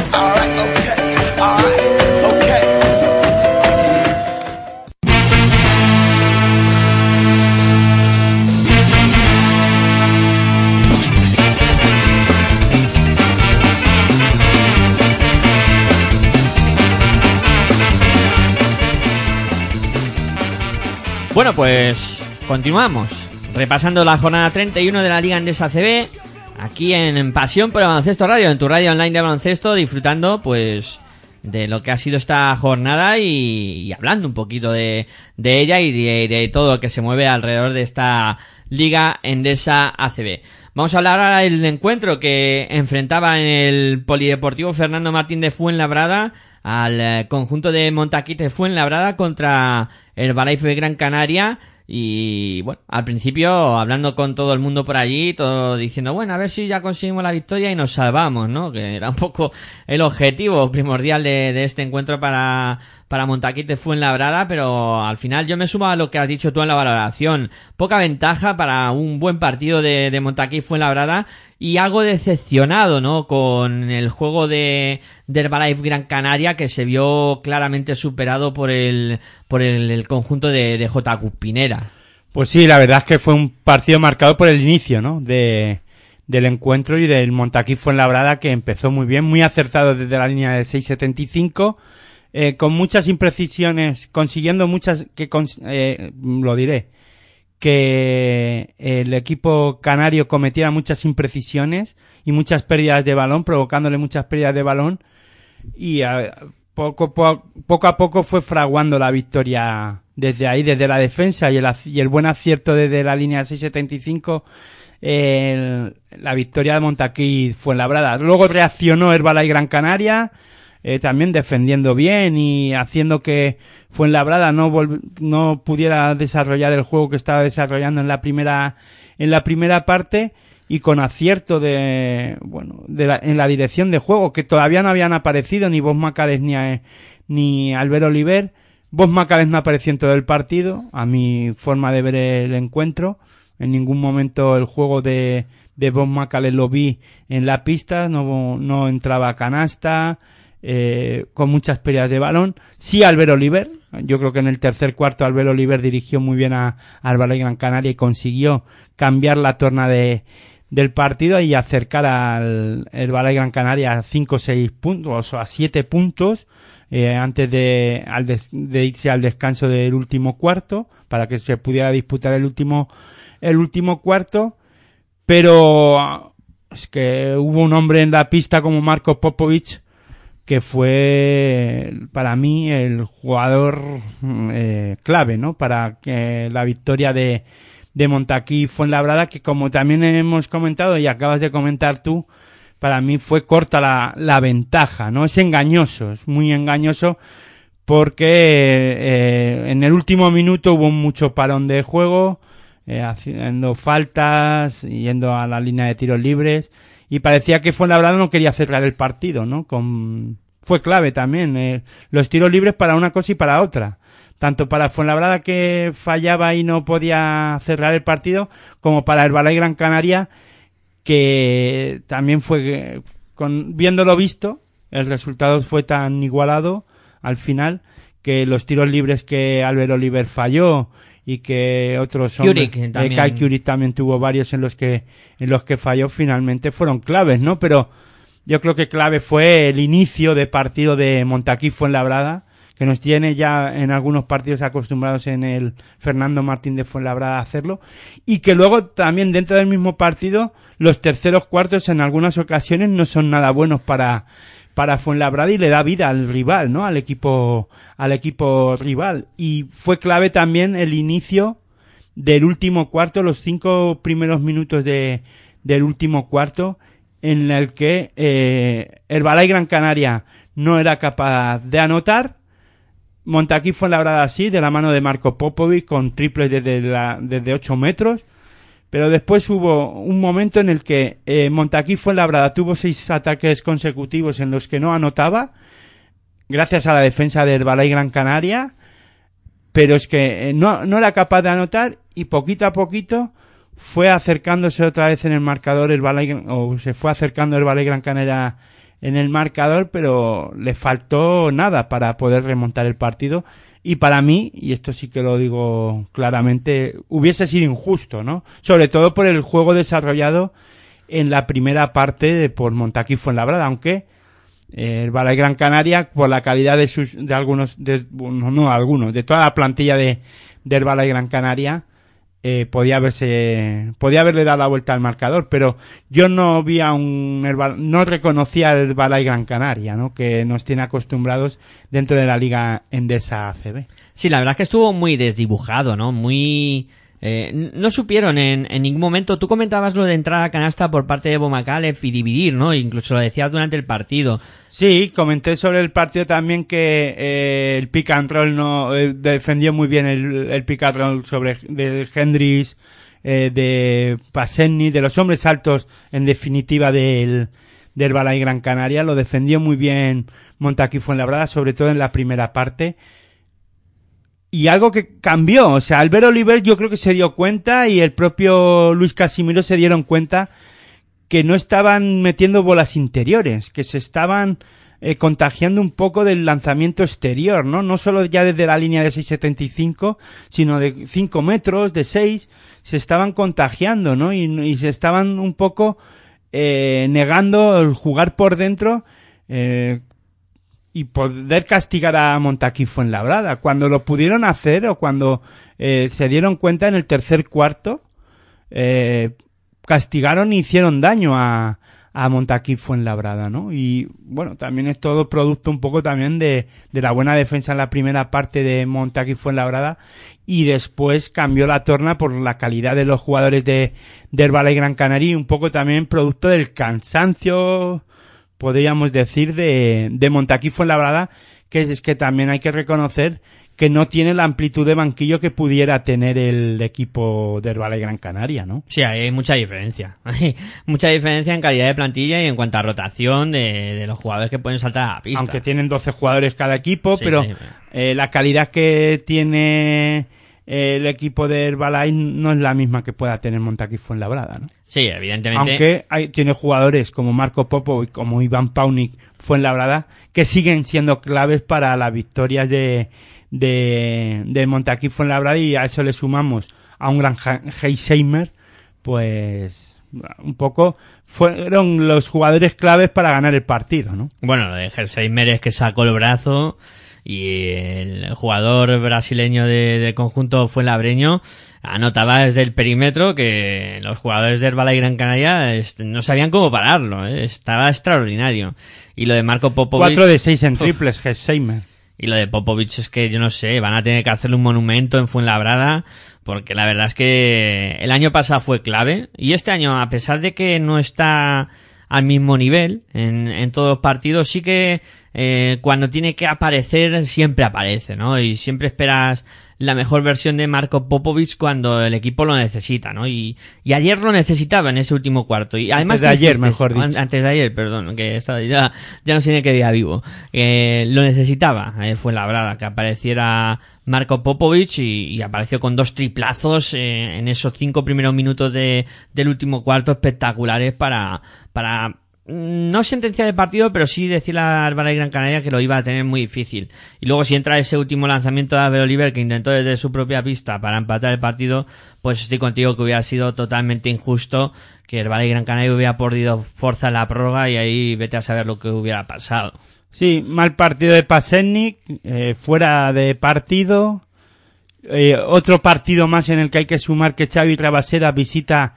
Bueno, pues continuamos repasando la jornada 31 de la Liga Endesa ACB aquí en Pasión por el Baloncesto Radio, en tu radio online de baloncesto, disfrutando pues de lo que ha sido esta jornada y hablando un poquito de ella y de todo lo que se mueve alrededor de esta Liga Endesa ACB. Vamos a hablar ahora del encuentro que enfrentaba en el Polideportivo Fernando Martín de Fuenlabrada al conjunto de Montakit de Fuenlabrada contra Herbalife Gran Canaria. Y bueno, al principio hablando con todo el mundo por allí, todo diciendo, bueno, a ver si ya conseguimos la victoria y nos salvamos, ¿no? Que era un poco el objetivo primordial de este encuentro para Montakit de Fuenlabrada, pero al final yo me sumo a lo que has dicho tú en la valoración. Poca ventaja para un buen partido de Montakit Fuenlabrada y algo decepcionado, ¿no? Con el juego de Herbalife Gran Canaria, que se vio claramente superado por el conjunto de J. Cuspinera. Pues sí, la verdad es que fue un partido marcado por el inicio, ¿no? Del encuentro y del Montakit Fuenlabrada, que empezó muy bien, muy acertado desde la línea de 6.75. Con muchas imprecisiones, consiguiendo muchas que el equipo canario cometiera muchas imprecisiones y muchas pérdidas de balón, provocándole muchas pérdidas de balón, y poco a poco fue fraguando la victoria desde ahí, desde la defensa y el buen acierto desde la línea 6.75, la victoria de Montakit Fuenlabrada. Luego reaccionó Herbalife Gran Canaria, también defendiendo bien y haciendo que Fuenlabrada no pudiera desarrollar el juego que estaba desarrollando en la primera parte, y con acierto en la dirección de juego, que todavía no habían aparecido ni Bob Macalés ni Albert Oliver. Bob Macalés no apareció en todo el partido, a mi forma de ver el encuentro. En ningún momento el juego de Bob Macalés lo vi en la pista, no entraba a canasta. Con muchas pérdidas de balón. Sí, Albert Oliver, yo creo que en el tercer cuarto Albert Oliver dirigió muy bien a Herbalife Gran Canaria y consiguió cambiar la torna del partido y acercar al Herbalife Gran Canaria a 5 o 6 puntos o a 7 puntos antes de irse al descanso del último cuarto, para que se pudiera disputar el último cuarto. Pero es que hubo un hombre en la pista como Marko Popović, que fue para mí el jugador clave, ¿no? Para que la victoria de Montakit Fuenlabrada, que como también hemos comentado y acabas de comentar tú, para mí fue corta la ventaja, ¿no? Es engañoso, es muy engañoso, porque en el último minuto hubo mucho parón de juego, haciendo faltas, yendo a la línea de tiros libres, y parecía que Fuenlabrada no quería cerrar el partido, ¿no? Fue clave también los tiros libres para una cosa y para otra. Tanto para Fuenlabrada, que fallaba y no podía cerrar el partido, como para Herbalife Gran Canaria, que también fue, viéndolo visto, el resultado fue tan igualado al final, que los tiros libres que Albert Oliver falló y que otros hombres, Kai Kurik también tuvo varios en los que falló, finalmente fueron claves, ¿no? Pero yo creo que clave fue el inicio de partido de Montakit Fuenlabrada, que nos tiene ya en algunos partidos acostumbrados en el Fernando Martín de Fuenlabrada a hacerlo, y que luego también dentro del mismo partido los terceros cuartos en algunas ocasiones no son nada buenos para Fuenlabrada, y le da vida al rival, ¿no? Al equipo rival. Y fue clave también el inicio del último cuarto, los 5 primeros minutos del último cuarto, en el que Herbalife Gran Canaria no era capaz de anotar. Montakit Fuenlabrada sí, de la mano de Marko Popović, con triples desde 8 metros. Pero después hubo un momento en el que Montakit Fuenlabrada tuvo 6 ataques consecutivos en los que no anotaba, gracias a la defensa de Herbalife Gran Canaria, pero es que no era capaz de anotar, y poquito a poquito fue acercándose otra vez en el marcador se fue acercando Herbalife Gran Canaria en el marcador, pero le faltó nada para poder remontar el partido. Y para mí, y esto sí que lo digo claramente, hubiese sido injusto, ¿no? Sobre todo por el juego desarrollado en la primera parte por Montakit Fuenlabrada, aunque el Herbalife Gran Canaria, por la calidad de toda la plantilla de Herbalife Gran Canaria, podía haberle dado la vuelta al marcador, pero yo no reconocía el Herbalife Gran Canaria, ¿no? Que nos tiene acostumbrados dentro de la Liga Endesa ACB. Sí, la verdad es que estuvo muy desdibujado, ¿no? Muy No supieron en ningún momento. Tú comentabas lo de entrar a canasta por parte de Bob Macalés y dividir, ¿no? Incluso lo decías durante el partido. Sí, comenté sobre el partido también que el pick and roll no defendió muy bien el pick and roll sobre de Hendricks, de Pasenni, de los hombres altos, en definitiva del Herbalife Gran Canaria. Lo defendió muy bien Montakit Fuenlabrada, sobre todo en la primera parte. Y algo que cambió, o sea, Albert Oliver yo creo que se dio cuenta, y el propio Luis Casimiro se dieron cuenta que no estaban metiendo bolas interiores, que se estaban contagiando un poco del lanzamiento exterior, ¿no? No solo ya desde la línea de 6,75, sino de 5 metros, de 6, se estaban contagiando, ¿no? Y se estaban un poco negando el jugar por dentro, y poder castigar a Montakit Fuenlabrada. Cuando lo pudieron hacer, o cuando se dieron cuenta en el tercer cuarto, castigaron e hicieron daño a Montakit Fuenlabrada, ¿no? Y bueno, también es todo producto un poco también de la buena defensa en la primera parte de Montakit Fuenlabrada, y después cambió la torna por la calidad de los jugadores de Herbalife Gran Canaria, y un poco también producto del cansancio, podríamos decir, de Montakit Fuenlabrada, que es que también hay que reconocer que no tiene la amplitud de banquillo que pudiera tener el equipo de Herbalife Gran Canaria, ¿no? Sí, hay mucha diferencia. Hay mucha diferencia en calidad de plantilla y en cuanto a rotación de los jugadores que pueden saltar a la pista. Aunque tienen 12 jugadores cada equipo, sí, pero sí. La calidad que tiene el equipo de Herbalife no es la misma que pueda tener Montakit Fuenlabrada, ¿no? Sí, evidentemente. Aunque tiene jugadores como Marko Popović, como Ivan Paunic Fuenlabrada, que siguen siendo claves para las victorias de Montakit Fuenlabrada, y a eso le sumamos a un gran Heisheimer, pues un poco fueron los jugadores claves para ganar el partido, ¿no? Bueno, lo de Heisheimer es que sacó el brazo, y el jugador brasileño del conjunto fuenlabreño anotaba desde el perímetro que los jugadores de Herbalife Gran Canaria no sabían cómo pararlo, ¿eh? Estaba extraordinario. Y lo de Marko Popović, 4 de 6 en triples, Heisheimer. Y lo de Popović es que yo no sé, van a tener que hacerle un monumento en Fuenlabrada, porque la verdad es que el año pasado fue clave, y este año, a pesar de que no está al mismo nivel en todos los partidos, sí que cuando tiene que aparecer siempre aparece, ¿no? Y siempre esperas la mejor versión de Marko Popović cuando el equipo lo necesita, ¿no? Y ayer lo necesitaba en ese último cuarto. Y además antes de ayer, mejor dicho. Antes de ayer, perdón, que estaba ya no sé ni qué día vivo. Lo necesitaba, Fuenlabrada, que apareciera Marko Popović, y apareció con 2 triplazos en esos 5 primeros minutos del último cuarto, espectaculares para no sentenciar el partido, pero sí decirle a Herbalife Gran Canaria que lo iba a tener muy difícil. Y luego, si entra ese último lanzamiento de Albert Oliver, que intentó desde su propia pista para empatar el partido, pues estoy contigo que hubiera sido totalmente injusto que Herbalife Gran Canaria hubiera podido forzar la prórroga, y ahí vete a saber lo que hubiera pasado. Sí, mal partido de Pasennik, fuera de partido. Otro partido más en el que hay que sumar que Xavi Rabaseda visita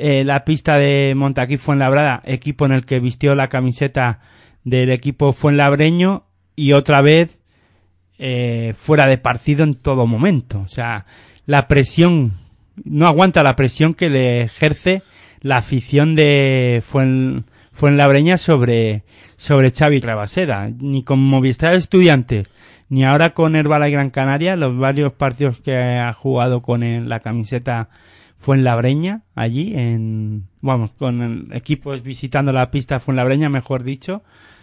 la pista de Montakit Fuenlabrada, equipo en el que vistió la camiseta del equipo fuenlabreño, y otra vez fuera de partido en todo momento. O sea, la presión, no aguanta la presión que le ejerce la afición de Fuenlabreña sobre Xavi Rabaseda. Ni con Movistar Estudiantes, ni ahora con Herbalife Gran Canaria, los varios partidos que ha jugado con la camiseta fuenlabreña allí con el equipo visitando la pista fuenlabreña, mejor dicho,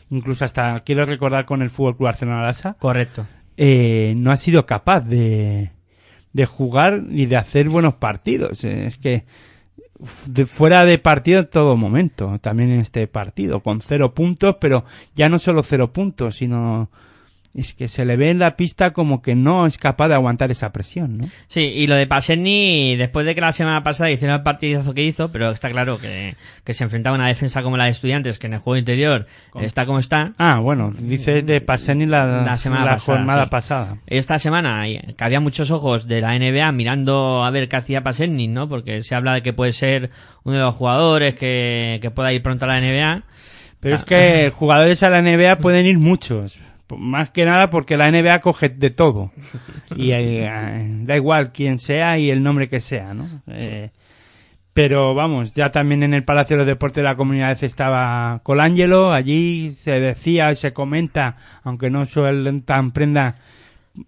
incluso hasta quiero recordar con el Fútbol Club Barcelona Lassa. Correcto. No ha sido capaz de jugar ni de hacer buenos partidos. Es que fuera de partido en todo momento, también en este partido, con 0 puntos, pero ya no solo 0 puntos, sino es que se le ve en la pista como que no es capaz de aguantar esa presión, ¿no? Sí, y lo de Pasenni, después de que la semana pasada hicieron el partidazo que hizo, pero está claro que se enfrentaba a una defensa como la de Estudiantes, que en el juego interior está como está. Ah, bueno, dices de Pasenni la jornada pasada. Esta semana que había muchos ojos de la NBA mirando a ver qué hacía Pasenni, ¿no? Porque se habla de que puede ser uno de los jugadores que pueda ir pronto a la NBA. Pero es que jugadores a la NBA pueden ir muchos, Más que nada porque la NBA coge de todo. Y da igual quién sea y el nombre que sea, ¿no? Pero vamos, ya también en el Palacio de los Deportes de la Comunidad estaba Colangelo, allí se decía y se comenta, aunque no suelen tan prenda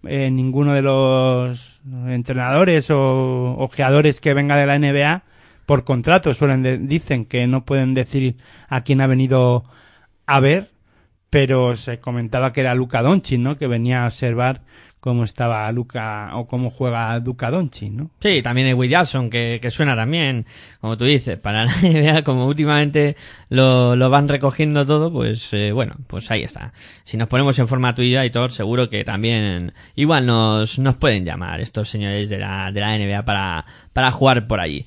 ninguno de los entrenadores o ojeadores que venga de la NBA, por contrato suelen dicen que no pueden decir a quién ha venido a ver, pero se comentaba que era Luka Dončić, ¿no? Que venía a observar cómo estaba Luka o cómo juega Luka Dončić, ¿no? Sí, también hay Will Jackson, que suena también, como tú dices, para la NBA, como últimamente lo van recogiendo todo, pues bueno, pues ahí está. Si nos ponemos en forma tú y yo, Aitor, seguro que también igual nos pueden llamar estos señores de la NBA para jugar por allí.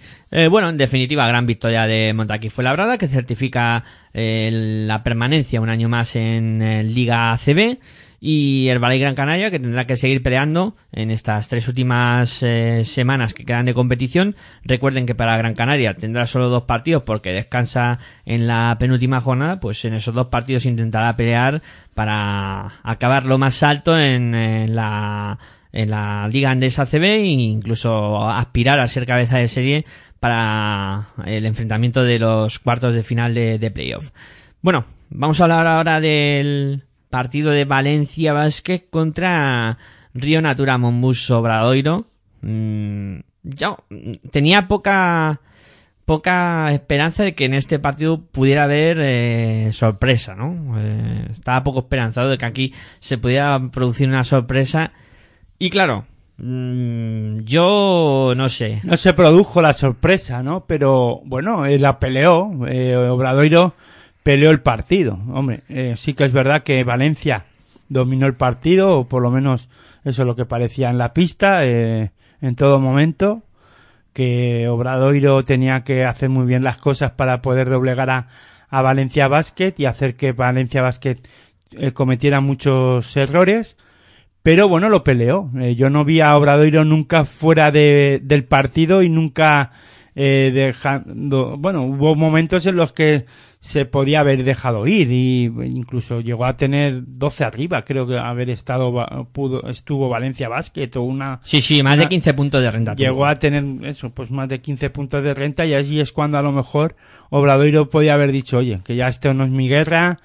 Bueno, en definitiva, gran victoria de Montakit Fuenlabrada, que certifica la permanencia un año más en Liga ACB. Y Herbalife Gran Canaria, que tendrá que seguir peleando en estas tres últimas semanas que quedan de competición. Recuerden que para Gran Canaria tendrá solo 2 partidos porque descansa en la penúltima jornada. Pues en esos 2 partidos intentará pelear para acabar lo más alto en la Liga Endesa ACB e incluso aspirar a ser cabeza de serie para el enfrentamiento de los cuartos de final de playoff. Bueno, vamos a hablar ahora del partido de Valencia Basket contra Río Natura Monbus Obradoiro. Yo tenía poca esperanza de que en este partido pudiera haber sorpresa, ¿no? Estaba poco esperanzado de que aquí se pudiera producir una sorpresa. Y claro, yo no sé. No se produjo la sorpresa, ¿no? Pero bueno, la peleó Obradoiro. Peleó el partido, hombre, sí que es verdad que Valencia dominó el partido, o por lo menos eso es lo que parecía en la pista, en todo momento, que Obradoiro tenía que hacer muy bien las cosas para poder doblegar a Valencia Basket y hacer que Valencia Basket cometiera muchos errores, pero bueno, lo peleó. Yo no vi a Obradoiro nunca fuera del partido y nunca dejando, bueno, hubo momentos en los que se podía haber dejado ir y incluso llegó a tener 12 arriba, creo que estuvo Valencia Basket o una... Sí, más de 15 puntos de renta. Llegó a tener eso, pues más de 15 puntos de renta y así es cuando a lo mejor Obradoiro podía haber dicho, oye, que ya esto no es mi guerra,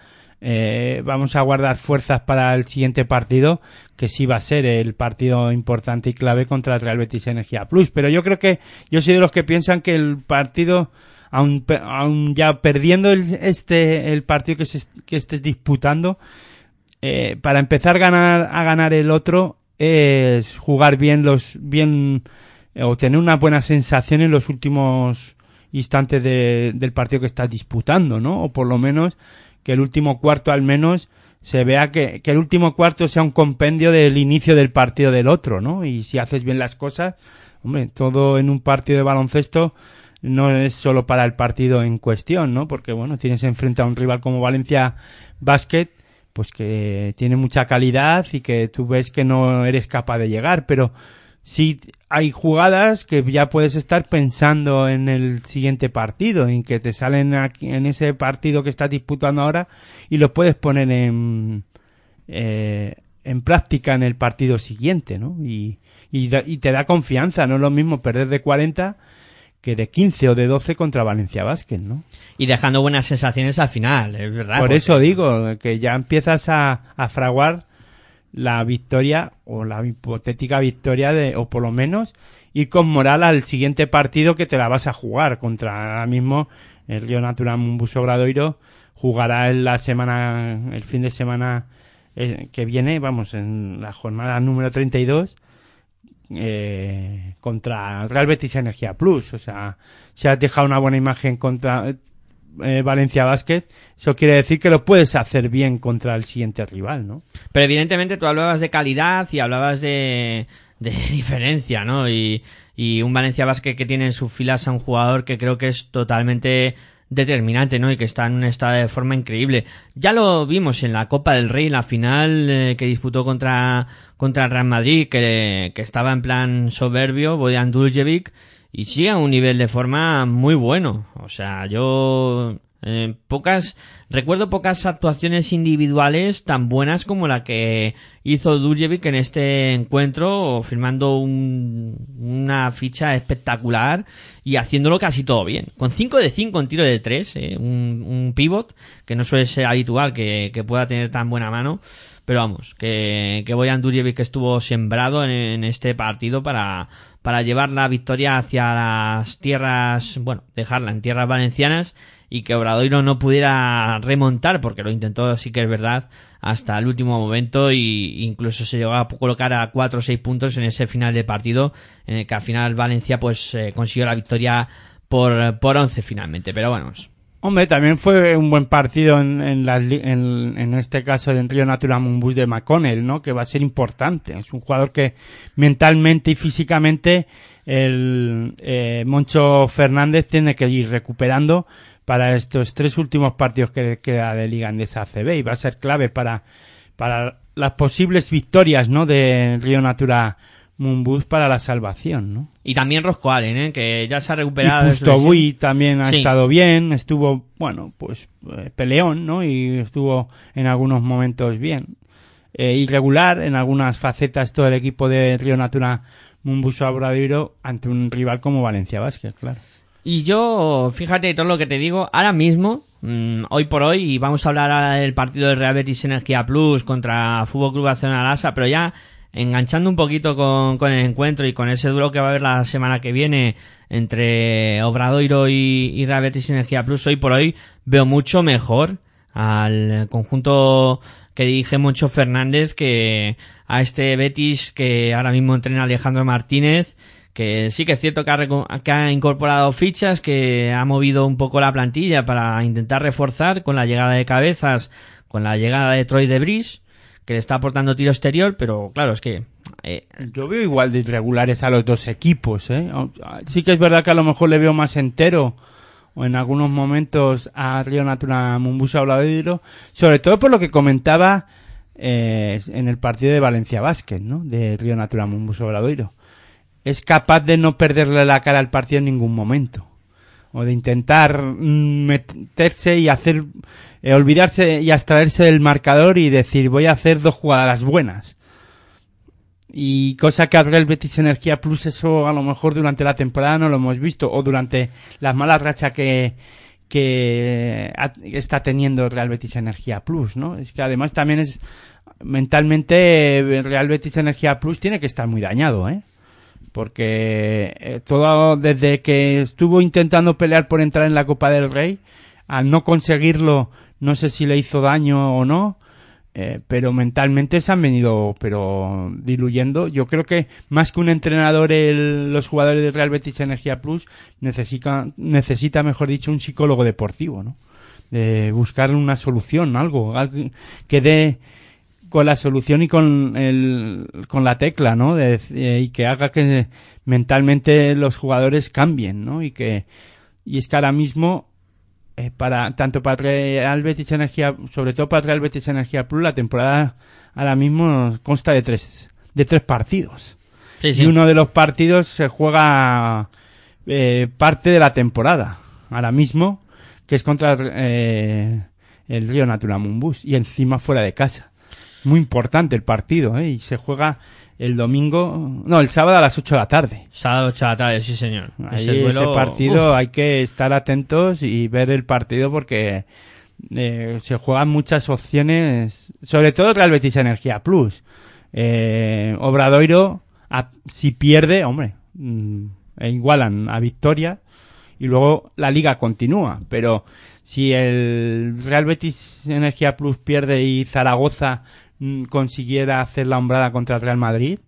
vamos a guardar fuerzas para el siguiente partido, que sí va a ser el partido importante y clave contra el Real Betis Energía Plus. Pero yo creo que, yo soy de los que piensan que el partido, aún ya perdiendo el partido que estés disputando, para empezar a ganar el otro es jugar bien o tener una buena sensación en los últimos instantes del partido que estás disputando, ¿no? O por lo menos que el último cuarto al menos se vea que el último cuarto sea un compendio del inicio del partido del otro, ¿no? Y si haces bien las cosas, hombre, todo en un partido de baloncesto no es solo para el partido en cuestión, ¿no? Porque, bueno, tienes enfrente a un rival como Valencia Basket, pues que tiene mucha calidad y que tú ves que no eres capaz de llegar, pero sí hay jugadas que ya puedes estar pensando en el siguiente partido, en que te salen aquí, en ese partido que estás disputando ahora y los puedes poner en práctica en el partido siguiente, ¿no? Y te da confianza, no es lo mismo perder de 40... que de 15 o de 12 contra Valencia Basket, ¿no? Y dejando buenas sensaciones al final, es verdad. Por eso digo, que ya empiezas a fraguar la victoria o la hipotética victoria o por lo menos ir con moral al siguiente partido que te la vas a jugar contra ahora mismo el Río Natura Monbus Obradoiro. Jugará el fin de semana que viene, vamos, en la jornada número 32. Contra Real Betis Energía Plus, o sea, si has dejado una buena imagen contra Valencia Basket, eso quiere decir que lo puedes hacer bien contra el siguiente rival, ¿no? Pero evidentemente tú hablabas de calidad y hablabas de diferencia, ¿no? Y un Valencia Basket que tiene en sus filas a un jugador que creo que es totalmente determinante, ¿no? Y que está en un estado de forma increíble. Ya lo vimos en la Copa del Rey, la final que disputó contra el Real Madrid, que estaba en plan soberbio, Bojan Djurdjevic, y sigue a un nivel de forma muy bueno. O sea, yo Recuerdo pocas actuaciones individuales tan buenas como la que hizo Duljevic en este encuentro, firmando una ficha espectacular y haciéndolo casi todo bien. Con 5 de 5 en tiro de 3, un pivot que no suele ser habitual que pueda tener tan buena mano. Pero vamos, que Bojan Duljevic estuvo sembrado en este partido para llevar la victoria hacia las tierras, bueno, dejarla en tierras valencianas y que Obradoiro no pudiera remontar, porque lo intentó, sí que es verdad, hasta el último momento, e incluso se llegó a colocar a 4 o 6 puntos en ese final de partido, en el que al final Valencia pues consiguió la victoria por 11 finalmente, pero bueno. Hombre, también fue un buen partido en este caso del Río Natura Monbus de McConnell, ¿no? Que va a ser importante. Es un jugador que mentalmente y físicamente Moncho Fernández tiene que ir recuperando para estos 3 últimos partidos que queda de Liga Endesa ACB, y va a ser clave para las posibles victorias, ¿no? De Río Natura Monbus para la salvación, ¿no? Y también Roscoe Allen, que ya se ha recuperado. Y Pustobuy también ha estado bien, estuvo, bueno, pues peleón, ¿no? Y estuvo en algunos momentos bien. Irregular en algunas facetas todo el equipo de Río Natura Monbus Obradoiro ante un rival como Valencia Basket, claro. Y yo, fíjate todo lo que te digo, ahora mismo, hoy por hoy, y vamos a hablar ahora del partido del Real Betis Energía Plus contra Fútbol Club Barcelona Lassa, pero ya enganchando un poquito con el encuentro y con ese duelo que va a haber la semana que viene entre Obradoiro y Real Betis Energía Plus, hoy por hoy veo mucho mejor al conjunto que dirige Moncho Fernández que a este Betis que ahora mismo entrena Alejandro Martínez, que sí que es cierto que ha incorporado fichas, que ha movido un poco la plantilla para intentar reforzar con la llegada de Cabezas, con la llegada de Troy Debris, que le está aportando tiro exterior, pero claro, es que yo veo igual de irregulares a los dos equipos, ¿eh? Sí que es verdad que a lo mejor le veo más entero, o en algunos momentos, a Río Natura Monbus Obradoiro, sobre todo por lo que comentaba en el partido de Valencia Basket, ¿no? De Río Natura Monbus Obradoiro. Es capaz de no perderle la cara al partido en ningún momento, o de intentar meterse y hacer olvidarse y abstraerse del marcador y decir voy a hacer 2 jugadas buenas, y cosa que al Real Betis Energía Plus eso a lo mejor durante la temporada no lo hemos visto, o durante las malas rachas que está teniendo Real Betis Energía Plus, ¿no? Es que además también es mentalmente Real Betis Energía Plus tiene que estar muy dañado, porque todo desde que estuvo intentando pelear por entrar en la Copa del Rey, al no conseguirlo, no sé si le hizo daño o no, pero mentalmente se han venido diluyendo. Yo creo que más que un entrenador, los jugadores del Real Betis Energía Plus necesita, mejor dicho, un psicólogo deportivo, ¿no? De buscar una solución, algo que dé con la solución y con la tecla, ¿no? Y que haga que mentalmente los jugadores cambien, ¿no? Y es que ahora mismo tanto para Real Betis Energía, sobre todo para Real Betis Energía Plus, la temporada ahora mismo consta de 3 partidos. Sí, sí. Y uno de los partidos se juega parte de la temporada ahora mismo, que es contra el Río Natura Monbus, y encima fuera de casa. Muy importante el partido, y se juega el sábado a las 8 de la tarde. Sábado 8 de la tarde, sí señor. Ese partido hay que estar atentos y ver el partido, porque se juegan muchas opciones, sobre todo Real Betis Energía Plus. Obradoiro, si pierde, igualan a victoria y luego la liga continúa, pero si el Real Betis Energía Plus pierde y Zaragoza consiguiera hacer la hombrada contra el Real Madrid,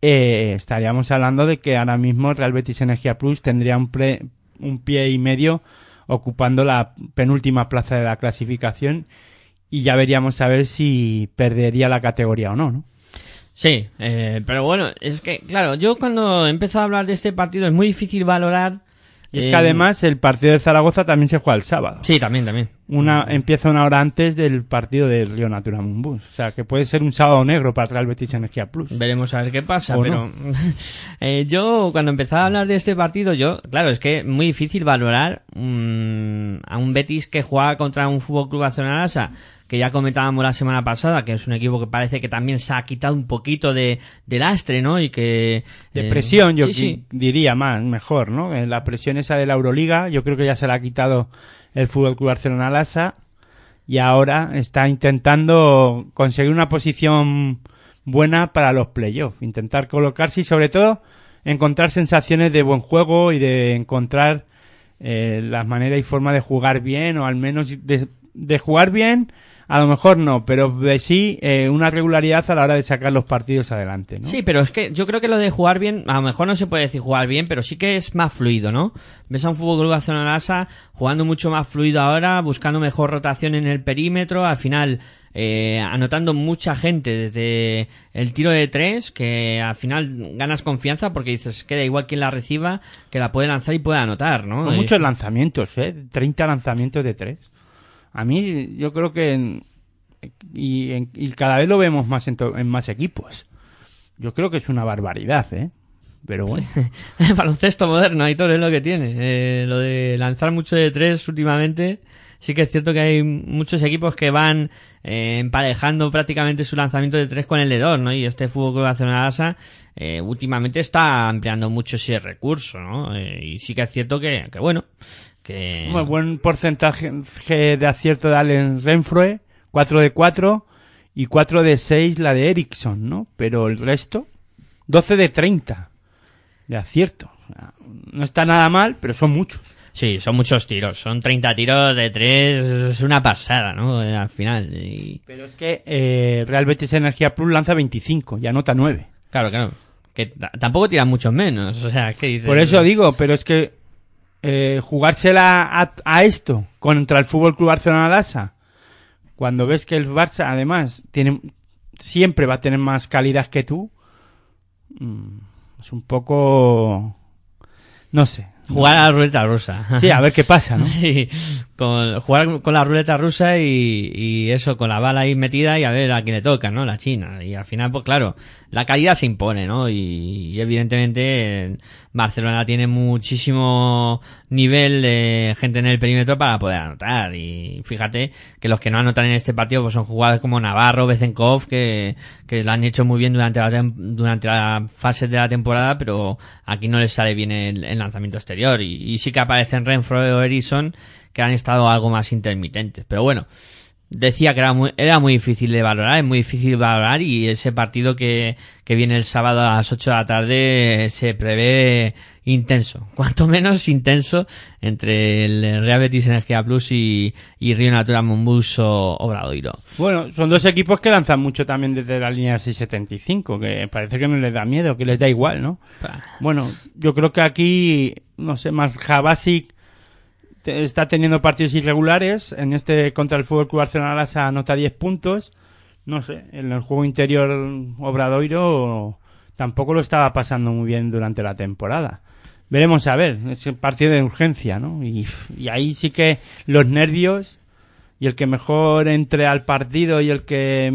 estaríamos hablando de que ahora mismo Real Betis Energía Plus tendría un pie y medio ocupando la penúltima plaza de la clasificación, y ya veríamos a ver si perdería la categoría o no, ¿no? Sí, pero bueno, es que claro, yo cuando he empezado a hablar de este partido es muy difícil valorar. Y es que además el partido de Zaragoza también se juega el sábado. Sí, también. empieza una hora antes del partido del Río Natura Monbus. O sea, que puede ser un sábado negro para Real Betis Energía Plus. Veremos a ver qué pasa, pero... No. Yo, cuando empezaba a hablar de este partido, claro, es que es muy difícil valorar a un Betis que juega contra un Fútbol Club Barcelona Lassa, que ya comentábamos la semana pasada, que es un equipo que parece que también se ha quitado un poquito de lastre, ¿no? Y que... de presión, yo diría mejor, ¿no? La presión esa de la Euroliga, yo creo que ya se la ha quitado el Fútbol Club Barcelona Lassa, y ahora está intentando conseguir una posición buena para los playoffs, intentar colocarse y sobre todo encontrar sensaciones de buen juego y de encontrar las maneras y formas de jugar bien, o al menos de jugar bien, a lo mejor no, pero de sí una regularidad a la hora de sacar los partidos adelante, ¿no? Sí, pero es que yo creo que lo de jugar bien, a lo mejor no se puede decir jugar bien, pero sí que es más fluido, ¿no? Ves a un Fútbol Club Barcelona Lassa jugando mucho más fluido ahora, buscando mejor rotación en el perímetro, al final anotando mucha gente desde el tiro de tres, que al final ganas confianza porque dices que da igual quien la reciba, que la puede lanzar y puede anotar, ¿no? Con muchos lanzamientos, 30 lanzamientos de tres. A mí, yo creo que cada vez lo vemos más en más equipos. Yo creo que es una barbaridad, pero bueno. El baloncesto moderno, Aitor, es lo que tiene. Lo de lanzar mucho de tres últimamente, sí que es cierto que hay muchos equipos que van emparejando prácticamente su lanzamiento de tres con el de dos, ¿no? Y este Fútbol Club Barcelona Lassa últimamente está ampliando mucho ese recurso, ¿no? Y sí que es cierto que bueno... Bueno, buen porcentaje de acierto de Allen Renfroe, 4 de 4 y 4 de 6 la de Eriksson, ¿no? Pero el resto, 12 de 30 de acierto. No está nada mal, pero son muchos. Sí, son muchos tiros, son 30 tiros de 3, es una pasada, ¿no? Al final. Pero es que Real Betis Energía Plus lanza 25 y anota 9. Claro, que tampoco tiran muchos menos, o sea, ¿qué dices? Por eso digo, pero es que jugársela a esto contra el Fútbol Club Barcelona Lassa, cuando ves que el Barça además siempre va a tener más calidad que tú, es un poco, no sé, jugar a la ruleta rusa. Sí, a ver qué pasa, ¿no? Sí, jugar con la ruleta rusa y eso, con la bala ahí metida y a ver a quién le toca, ¿no? La China. Y al final, pues claro, la calidad se impone, ¿no? Y evidentemente Barcelona tiene muchísimo nivel de gente en el perímetro para poder anotar. Y fíjate que los que no anotan en este partido pues son jugadores como Navarro, Bezenkov, que lo han hecho muy bien durante las fases de la temporada, pero aquí no les sale bien el lanzamiento exterior. Y sí que aparecen Renfroe o Eriksson, que han estado algo más intermitentes, pero bueno, decía que era muy difícil de valorar, es muy difícil valorar, y ese partido que viene el sábado a las 8 de la tarde se prevé intenso, cuanto menos intenso, entre el Real Betis Energía Plus y Río Natura Monbus Obradoiro. Bueno, son dos equipos que lanzan mucho también desde la línea 675, que parece que no les da miedo, que les da igual, ¿no? Bueno, yo creo que aquí, no sé, más Jabasic está teniendo partidos irregulares. En este contra el Fútbol Club Barcelona Lassa anota 10 puntos. No sé, en el juego interior Obradoiro tampoco lo estaba pasando muy bien durante la temporada. Veremos a ver, es el partido de urgencia, ¿no? Y ahí sí que los nervios, y el que mejor entre al partido y el que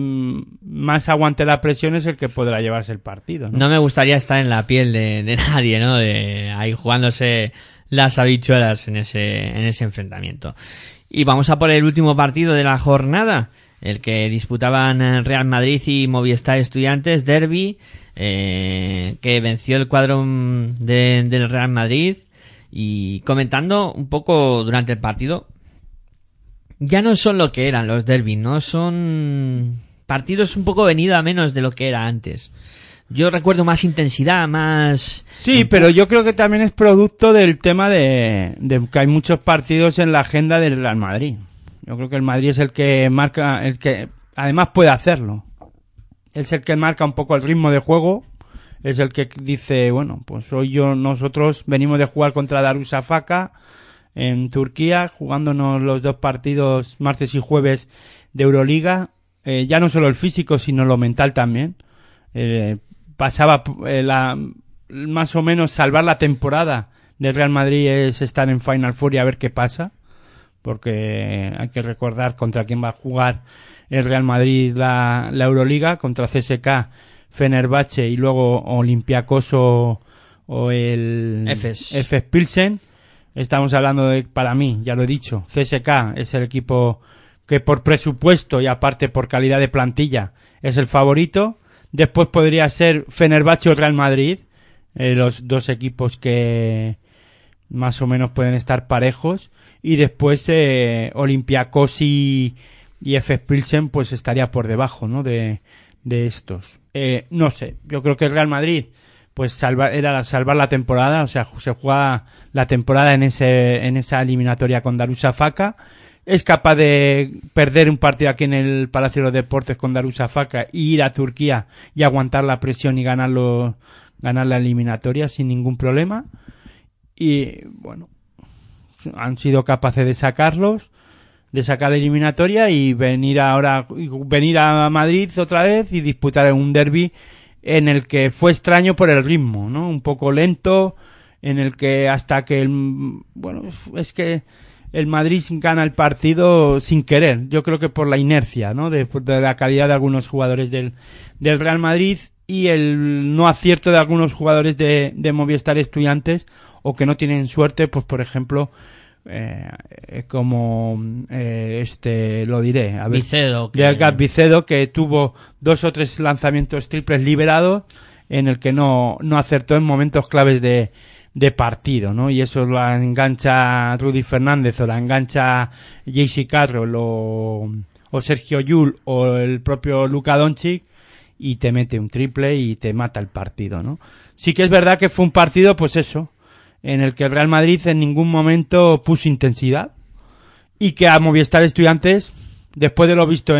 más aguante la presión es el que podrá llevarse el partido, ¿no? No me gustaría estar en la piel de nadie, ¿no? De ahí jugándose las habichuelas en ese enfrentamiento. Y vamos a por el último partido de la jornada, el que disputaban Real Madrid y Movistar Estudiantes, derbi, que venció el cuadro del Real Madrid. Y comentando un poco durante el partido, ya no son lo que eran los derbis, ¿no? Son partidos un poco venido a menos de lo que era antes. Yo recuerdo más intensidad, más... Sí, pero yo creo que también es producto del tema de que hay muchos partidos en la agenda del Real Madrid. Yo creo que el Madrid es el que marca, el que además puede hacerlo. Es el que marca un poco el ritmo de juego. Es el que dice, bueno, pues nosotros venimos de jugar contra Darussafaka en Turquía, jugándonos los dos partidos martes y jueves de Euroliga. Ya no solo el físico, sino lo mental también. Pasaba más o menos salvar la temporada del Real Madrid es estar en Final Four y a ver qué pasa, porque hay que recordar contra quién va a jugar el Real Madrid la Euroliga, contra CSKA, Fenerbahce y luego Olympiacos o el Efes Pilsen. Estamos hablando de, para mí, ya lo he dicho, CSKA es el equipo que por presupuesto y aparte por calidad de plantilla es el favorito. Después podría ser Fenerbahce o Real Madrid, los dos equipos que más o menos pueden estar parejos. Y después Olympiacos y Efes Pilsen pues estaría por debajo, ¿no?, de estos. No sé, yo creo que el Real Madrid pues salvar la temporada, o sea, se juega la temporada en esa eliminatoria con Darussafaka. Es capaz de perder un partido aquí en el Palacio de los Deportes con Darussafaka e ir a Turquía y aguantar la presión y ganar la eliminatoria sin ningún problema. Y bueno, han sido capaces de sacar la eliminatoria y venir a Madrid otra vez y disputar un derbi en el que fue extraño por el ritmo, ¿no? Un poco lento, en el que hasta que el Madrid gana el partido sin querer, yo creo que por la inercia, ¿no?, de la calidad de algunos jugadores del Real Madrid y el no acierto de algunos jugadores de Movistar Estudiantes, o que no tienen suerte, pues por ejemplo Vicedo, que tuvo dos o tres lanzamientos triples liberados en el que no acertó en momentos claves de partido, ¿no? Y eso lo engancha Rudy Fernández, o la engancha JC Carroll o Sergio Llull o el propio Luka Dončić, y te mete un triple y te mata el partido, ¿no? Sí que es verdad que fue un partido, pues eso, en el que el Real Madrid en ningún momento puso intensidad, y que a Movistar Estudiantes, después de lo visto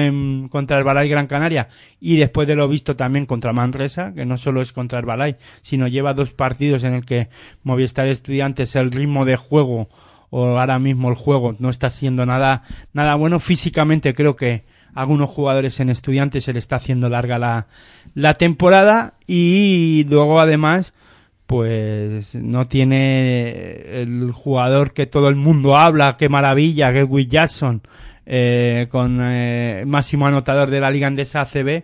contra Herbalife Gran Canaria y después de lo visto también contra Manresa, que no solo es contra Herbalife, sino lleva dos partidos en el que Movistar Estudiantes, el ritmo de juego, o ahora mismo el juego, no está siendo nada bueno. Físicamente creo que a algunos jugadores en Estudiantes se le está haciendo larga la temporada, y luego además pues no tiene el jugador que todo el mundo habla, qué maravilla, que es Will Jackson, máximo anotador de la Liga Endesa ACB,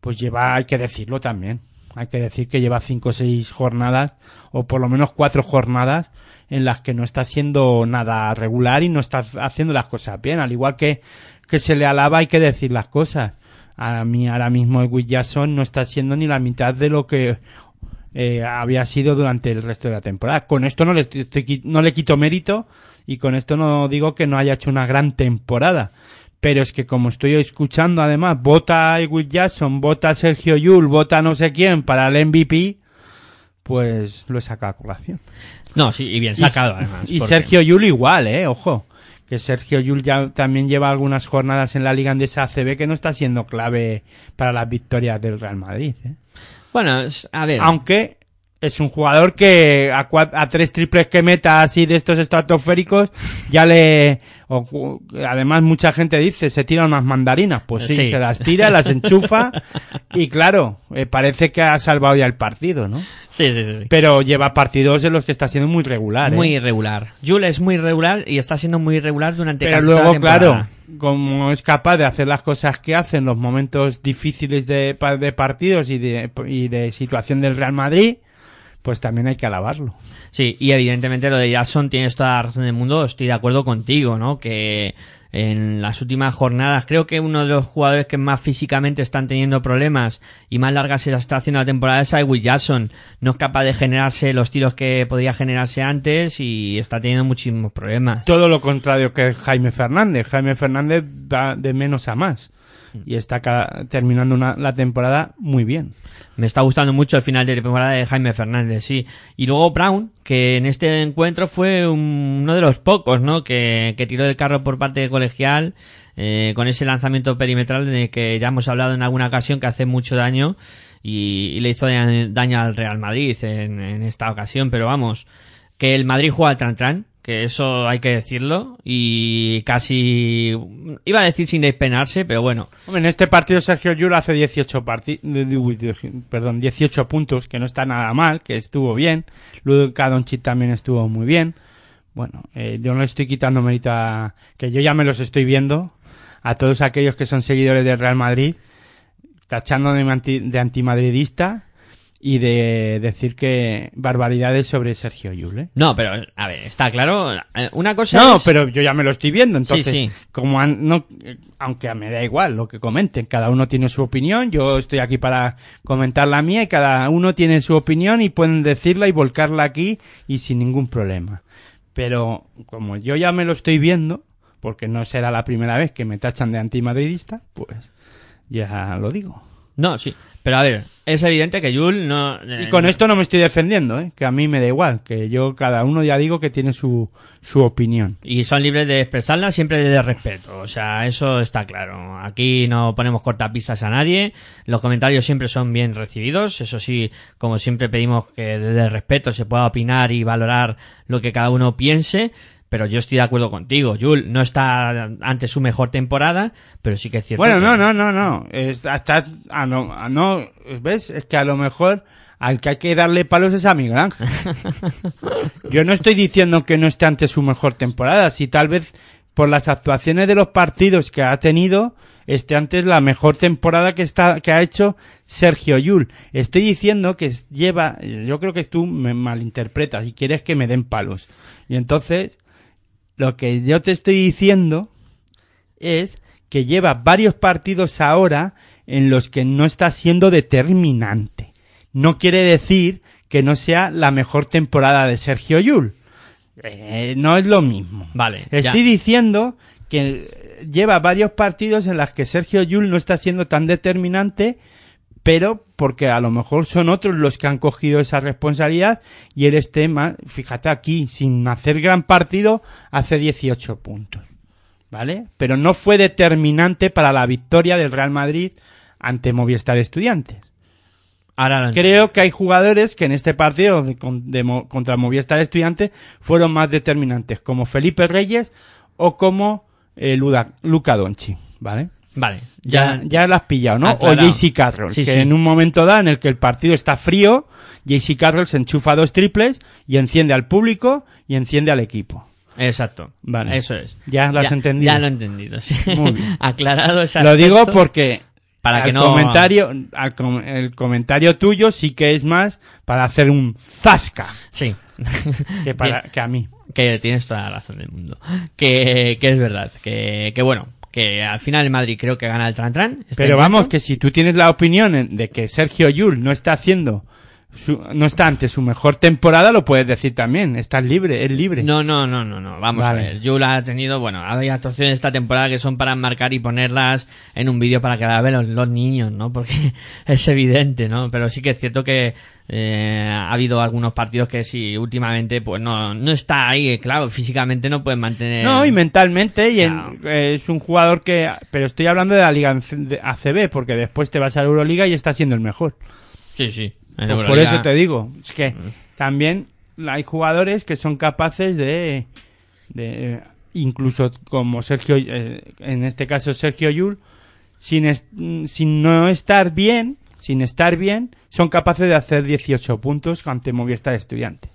pues lleva, hay que decirlo también, hay que decir que lleva 5 o 6 jornadas, o por lo menos 4 jornadas, en las que no está siendo nada regular y no está haciendo las cosas bien, al igual que se le alaba, hay que decir las cosas. A mí ahora mismo Will Jackson no está siendo ni la mitad de lo que había sido durante el resto de la temporada. Con esto no le quito mérito, y con esto no digo que no haya hecho una gran temporada, pero es que como estoy escuchando además, vota Will Jackson, vota Sergio Llull, vota no sé quién para el MVP, pues lo he sacado a colación. No, sí, y bien sacado además. Y Sergio Llull igual, ojo, que Sergio Llull ya también lleva algunas jornadas en la Liga Endesa ACB que no está siendo clave para las victorias del Real Madrid, Bueno, a ver. Aunque es un jugador que a 3 triples que meta así de estos estratosféricos además mucha gente dice, se tiran unas mandarinas, pues sí, se las tira, las enchufa y claro, parece que ha salvado ya el partido, ¿no? Sí. Pero lleva partidos en los que está siendo muy regular. Muy irregular. Jules es muy irregular y está siendo muy irregular durante casi toda la temporada. Pero luego, claro, como es capaz de hacer las cosas que hace en los momentos difíciles de partidos y de situación del Real Madrid, pues también hay que alabarlo. Sí, y evidentemente lo de Jackson, tienes toda la razón del mundo, estoy de acuerdo contigo, ¿no? Que en las últimas jornadas creo que uno de los jugadores que más físicamente están teniendo problemas y más larga se la está haciendo la temporada es Will Jackson. No es capaz de generarse los tiros que podía generarse antes y está teniendo muchísimos problemas. Todo lo contrario que Jaime Fernández. Jaime Fernández va de menos a más y está terminando la temporada muy bien. Me está gustando mucho el final de temporada de Jaime Fernández, sí. Y luego Brown, que en este encuentro fue uno de los pocos, ¿no?, que tiró del carro por parte de colegial, con ese lanzamiento perimetral del que ya hemos hablado en alguna ocasión, que hace mucho daño y le hizo daño al Real Madrid en esta ocasión. Pero vamos, que el Madrid juega al tran-tran, que eso hay que decirlo, y casi iba a decir sin despenarse, pero bueno. Hombre, en este partido Sergio Llull hace 18 puntos, que no está nada mal, que estuvo bien. Luka Dončić también estuvo muy bien. Bueno, yo no le estoy quitando mérito a... que yo ya me los estoy viendo, a todos aquellos que son seguidores del Real Madrid, tachando de antimadridista y de decir que barbaridades sobre Sergio Llull, ¿eh? No, pero, a ver, está claro, una cosa no, es... pero yo ya me lo estoy viendo, entonces, sí, sí. Como no, aunque me da igual lo que comenten, cada uno tiene su opinión, yo estoy aquí para comentar la mía y cada uno tiene su opinión y pueden decirla y volcarla aquí y sin ningún problema. Pero, como yo ya me lo estoy viendo, porque no será la primera vez que me tachan de antimadridista, pues ya lo digo. No, sí, pero a ver, es evidente que Llull no... y con esto no me estoy defendiendo, que a mí me da igual, que yo cada uno ya digo que tiene su opinión. Y son libres de expresarla siempre desde respeto, o sea, eso está claro. Aquí no ponemos cortapisas a nadie, los comentarios siempre son bien recibidos, eso sí, como siempre pedimos que desde el respeto se pueda opinar y valorar lo que cada uno piense. Pero yo estoy de acuerdo contigo, Llull no está ante su mejor temporada, pero sí que es cierto. Bueno, que... no. ¿Ves? Es que a lo mejor al que hay que darle palos es a Miguel Ángel. Yo no estoy diciendo que no esté ante su mejor temporada, si tal vez por las actuaciones de los partidos que ha tenido, esté ante la mejor temporada que ha hecho Sergio Llull. Estoy diciendo que lleva... Yo creo que tú me malinterpretas y quieres que me den palos. Y entonces... Lo que yo te estoy diciendo es que lleva varios partidos ahora en los que no está siendo determinante. No quiere decir que no sea la mejor temporada de Sergio Llull. No es lo mismo. Vale. Estoy diciendo que lleva varios partidos en los que Sergio Llull no está siendo tan determinante, pero porque a lo mejor son otros los que han cogido esa responsabilidad y él esté más, fíjate aquí, sin hacer gran partido, hace 18 puntos, ¿vale? Pero no fue determinante para la victoria del Real Madrid ante Movistar Estudiantes. Ahora creo que hay jugadores que en este partido contra Movistar Estudiantes fueron más determinantes, como Felipe Reyes o como Luka Dončić, ¿vale? Vale, ya la has pillado, ¿no? Aclarado. O JC Carroll, sí, que sí. En un momento dado en el que el partido está frío, JC Carroll se enchufa 2 triples y enciende al público y enciende al equipo. Exacto, vale. Eso es. ¿Ya lo has entendido? Ya lo he entendido, sí. Muy bien. Aclarado ese aspecto. Lo digo porque para que el comentario tuyo sí que es más para hacer un zasca. Sí. Que a mí. Que tienes toda la razón del mundo. Que es verdad, que bueno... Que al final el Madrid creo que gana el tran-tran. Pero vamos, que si tú tienes la opinión de que Sergio Llull no está ante su mejor temporada, lo puedes decir también. Estás libre, es libre. No. Vamos a ver. Llull ha tenido, hay actuaciones esta temporada que son para enmarcar y ponerlas en un vídeo para que la vean los niños, ¿no? Porque es evidente, ¿no? Pero sí que es cierto que ha habido algunos partidos que sí, últimamente, pues no está ahí, claro, físicamente no pueden mantener... No, y mentalmente, es un jugador que... Pero estoy hablando de la Liga ACB, porque después te vas a la Euroliga y está siendo el mejor. Sí, sí. Pues por eso te digo, es que también hay jugadores que son capaces de incluso como Sergio, en este caso Sergio Llull, sin estar bien, son capaces de hacer 18 puntos ante Movistar Estudiantes.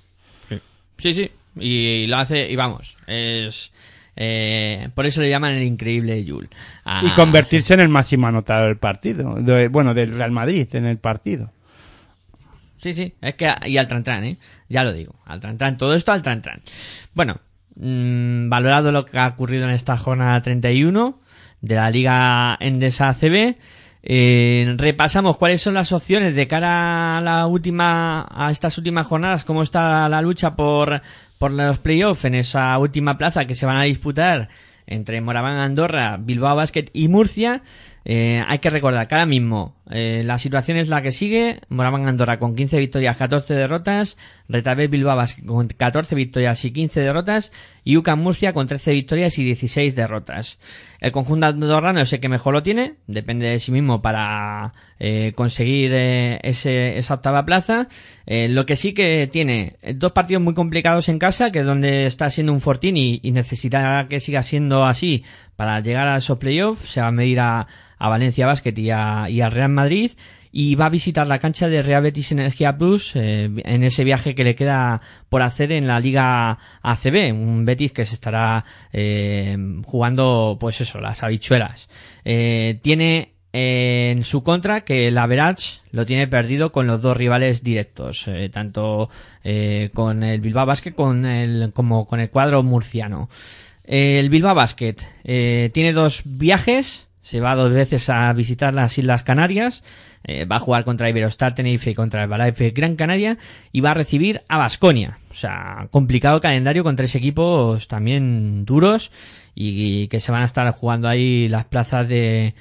Sí, y lo hace, y vamos, es... por eso le llaman el increíble Llull. Y convertirse en el máximo anotador del partido, del Real Madrid en el partido. Sí, es que... Y al tran-tran, ya lo digo. Al tran-tran, todo esto al tran-tran. Bueno, valorado lo que ha ocurrido en esta jornada 31 de la Liga Endesa ACB, repasamos cuáles son las opciones de cara a estas últimas jornadas, cómo está la lucha por los playoffs en esa última plaza que se van a disputar entre Moraván Andorra, Bilbao Basket y Murcia. Hay que recordar que ahora mismo la situación es la que sigue: Moraván Andorra con 15 victorias, 14 derrotas, Retabet Bilbao Basket con 14 victorias y 15 derrotas y UCAM Murcia con 13 victorias y 16 derrotas. El conjunto andorrano es el que mejor lo tiene, depende de sí mismo para conseguir esa octava plaza. Lo que sí que tiene 2 partidos muy complicados en casa, que es donde está siendo un fortín y necesitará que siga siendo así para llegar a esos playoffs. Se va a medir a Valencia Basket y al Real Madrid, y va a visitar la cancha de Real Betis Energía Plus en ese viaje que le queda por hacer en la Liga ACB, un Betis que se estará jugando pues eso, las habichuelas. Tiene en su contra que el average lo tiene perdido con los dos rivales directos, tanto con el Bilbao Basket como con el cuadro murciano. El Bilbao Basket tiene dos viajes, se va dos veces a visitar las Islas Canarias, va a jugar contra Iberostar Tenerife y contra Herbalife Gran Canaria y va a recibir a Basconia. O sea, complicado calendario con tres equipos también duros y que se van a estar jugando ahí las plazas de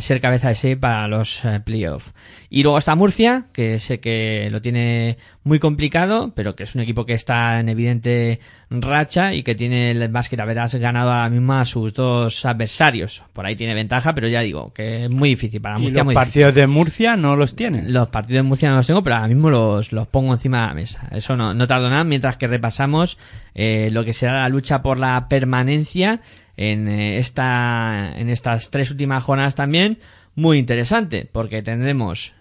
ser cabeza de serie para los playoffs. Y luego está Murcia, que sé que lo tiene muy complicado, pero que es un equipo que está en evidente racha y que tiene el básquet a veras ganado ahora mismo a sus dos adversarios. Por ahí tiene ventaja, pero ya digo que es muy difícil para Murcia. ¿Y los partidos de Murcia no los tienes? Los partidos de Murcia no los tengo, pero ahora mismo los pongo encima de la mesa. Eso no tardo nada, mientras que repasamos lo que será la lucha por la permanencia en estas tres últimas jornadas también. Muy interesante, porque tendremos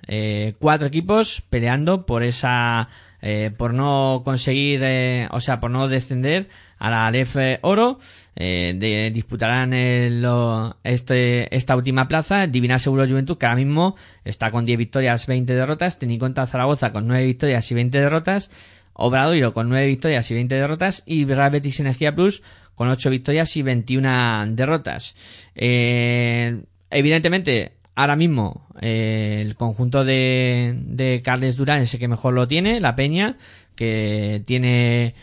cuatro equipos peleando por esa por no descender a la Alef Oro. Disputarán esta última plaza. Divina Seguros Joventut, que ahora mismo está con 10 victorias, 20 derrotas. Tecnyconta Zaragoza con 9 victorias y 20 derrotas. Obradoiro con 9 victorias y 20 derrotas. Y Real Betis Energía Plus con 8 victorias y 21 derrotas. Evidentemente, ahora mismo, el conjunto de Carles Durán es el que mejor lo tiene, la Peña, que tiene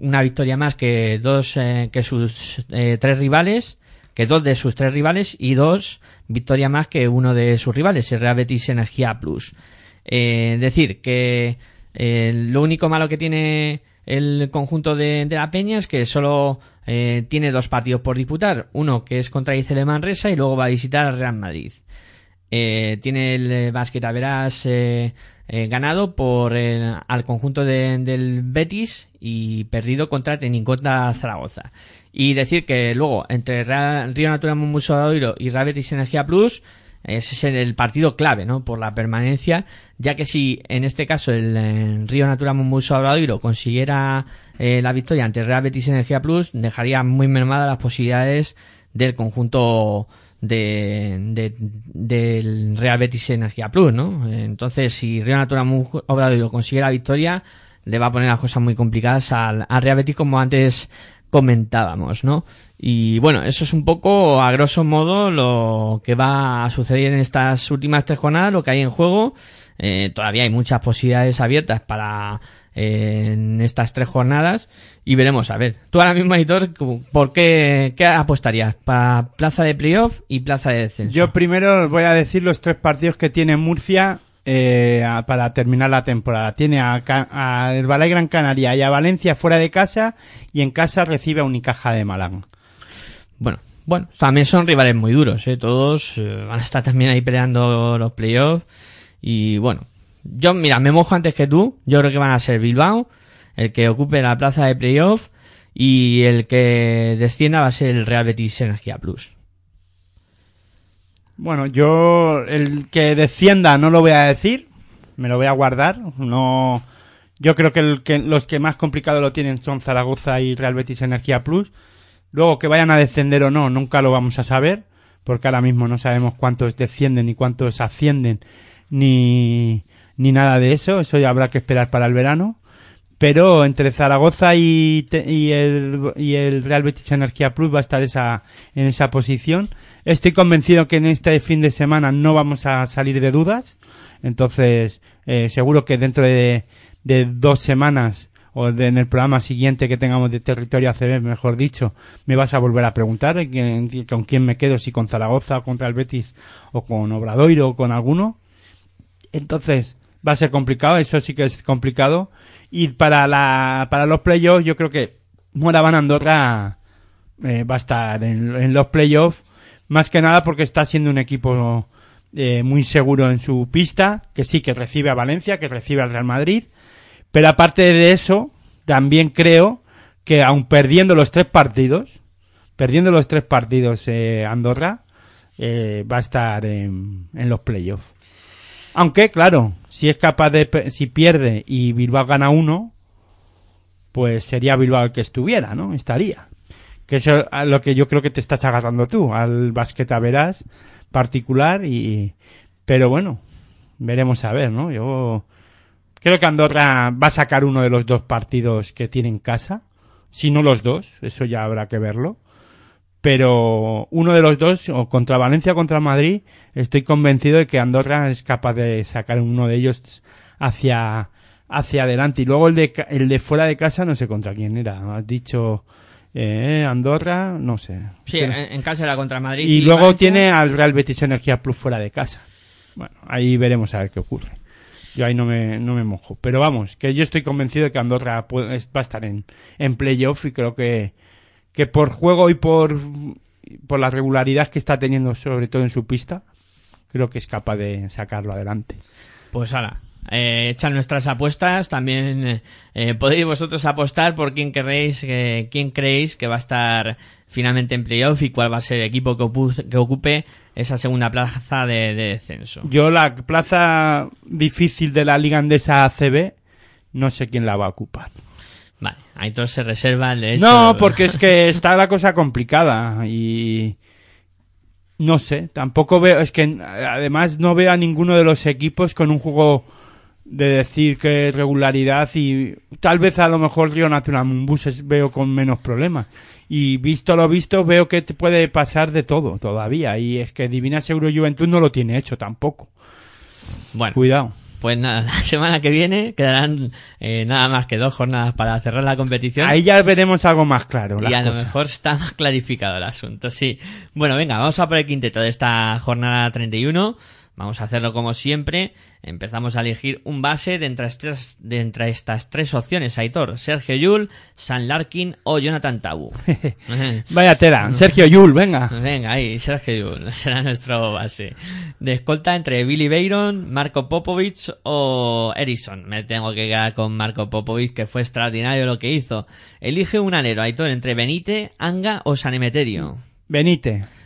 una victoria más que dos de sus tres rivales y dos victorias más que uno de sus rivales, el Real Betis Energía Plus. Es decir, que lo único malo que tiene el conjunto de la Peña es que solo tiene dos partidos por disputar, uno que es contra ICL Manresa y luego va a visitar al Real Madrid. Tiene el Basket Averas ganado por al conjunto del Betis y perdido contra Tecnyconta Zaragoza. Y decir que luego entre Río Natura Monbus Obradoiro y Real Betis Energía Plus, ese es el partido clave, ¿no?, por la permanencia, ya que si en este caso el Río Natura Monbus Obradoiro consiguiera la victoria ante Real Betis Energía Plus, dejaría muy mermadas las posibilidades del conjunto del Real Betis Energía Plus, ¿no? Entonces, si Río Natura Monbus Obradoiro consigue la victoria, le va a poner las cosas muy complicadas al Real Betis, como antes comentábamos, ¿no? Y bueno, eso es un poco, a grosso modo, lo que va a suceder en estas últimas tres jornadas, lo que hay en juego. Todavía hay muchas posibilidades abiertas para en estas tres jornadas y veremos, a ver. Tú ahora mismo, Aitor, ¿por qué apostarías? ¿Para plaza de playoff y plaza de descenso? Yo primero voy a decir los tres partidos que tiene Murcia para terminar la temporada. Tiene a Herbalife Gran Canaria y a Valencia fuera de casa, y en casa recibe a Unicaja de Málaga. Bueno, también son rivales muy duros, todos van a estar también ahí peleando los playoffs. Y bueno, yo mira, me mojo antes que tú. Yo creo que van a ser Bilbao el que ocupe la plaza de playoff, y el que descienda va a ser el Real Betis Energía Plus. Bueno, yo el que descienda no lo voy a decir, me lo voy a guardar. No, yo creo que los que más complicado lo tienen son Zaragoza y Real Betis Energía Plus. Luego, que vayan a descender o no, nunca lo vamos a saber, porque ahora mismo no sabemos cuántos descienden ni cuántos ascienden, ni nada de eso. Eso ya habrá que esperar para el verano. Pero entre Zaragoza y el Real Betis Energía Plus va a estar en esa posición. Estoy convencido que en este fin de semana no vamos a salir de dudas. Entonces, seguro que dentro de 2 semanas o en el programa siguiente que tengamos de territorio ACB, mejor dicho, me vas a volver a preguntar con quién me quedo, si con Zaragoza o contra el Betis o con Obradoiro o con alguno. Entonces, va a ser complicado, eso sí que es complicado. Y para los playoffs, yo creo que Moraván Andorra va a estar en los playoffs, más que nada porque está siendo un equipo muy seguro en su pista, que sí que recibe a Valencia, que recibe al Real Madrid. Pero aparte de eso, también creo que aun perdiendo los tres partidos, Andorra va a estar en los playoffs. Aunque, claro, si es capaz de, si pierde y Bilbao gana uno, pues sería Bilbao el que estuviera, ¿no? Estaría. Que eso es a lo que yo creo que te estás agarrando tú, al basquetaveras particular, y pero bueno, veremos a ver, ¿no? Yo creo que Andorra va a sacar uno de los dos partidos que tiene en casa, si no los dos, eso ya habrá que verlo. Pero uno de los dos, o contra Valencia o contra Madrid, estoy convencido de que Andorra es capaz de sacar uno de ellos hacia adelante. Y luego el de fuera de casa, no sé contra quién era. Has dicho Andorra, no sé. Sí, en casa era contra Madrid. Y luego Valencia. Tiene al Real Betis Energía Plus fuera de casa. Bueno, ahí veremos a ver qué ocurre. Yo ahí no me mojo. Pero vamos, que yo estoy convencido de que Andorra va a estar en playoff, y creo que por juego y por la regularidad que está teniendo, sobre todo en su pista, creo que es capaz de sacarlo adelante. Pues ala, echan nuestras apuestas. También podéis vosotros apostar por quién creéis que va a estar finalmente en playoff y cuál va a ser el equipo que ocupe esa segunda plaza de descenso. Yo la plaza difícil de la Liga Endesa ACB no sé quién la va a ocupar. Vale, ahí todo se reserva. No, porque es que está la cosa complicada y no sé, tampoco veo, es que además no veo a ninguno de los equipos con un juego de decir que regularidad, y tal vez a lo mejor Río Natura Monbus veo con menos problemas, y visto lo visto veo que te puede pasar de todo todavía, y es que Divina Seguros Joventut no lo tiene hecho tampoco. Bueno, cuidado. Pues nada, la semana que viene quedarán nada más que 2 jornadas para cerrar la competición. Ahí ya veremos algo más claro. Y a lo mejor está más clarificado el asunto, sí. Bueno, venga, vamos a por el quinteto de esta jornada 31. Vamos a hacerlo como siempre. Empezamos a elegir un base de entre estas 3 opciones, Aitor. Sergio Llull, Sam Larkin o Jonathan Tabu. Vaya tela, Sergio Llull, venga. Venga, ahí, Sergio Llull será nuestro base. De escolta entre Billy Bayron, Marko Popović o Eriksson. Me tengo que quedar con Marko Popović, que fue extraordinario lo que hizo. Elige un alero, Aitor, entre Benite, Anga o Sanemeterio.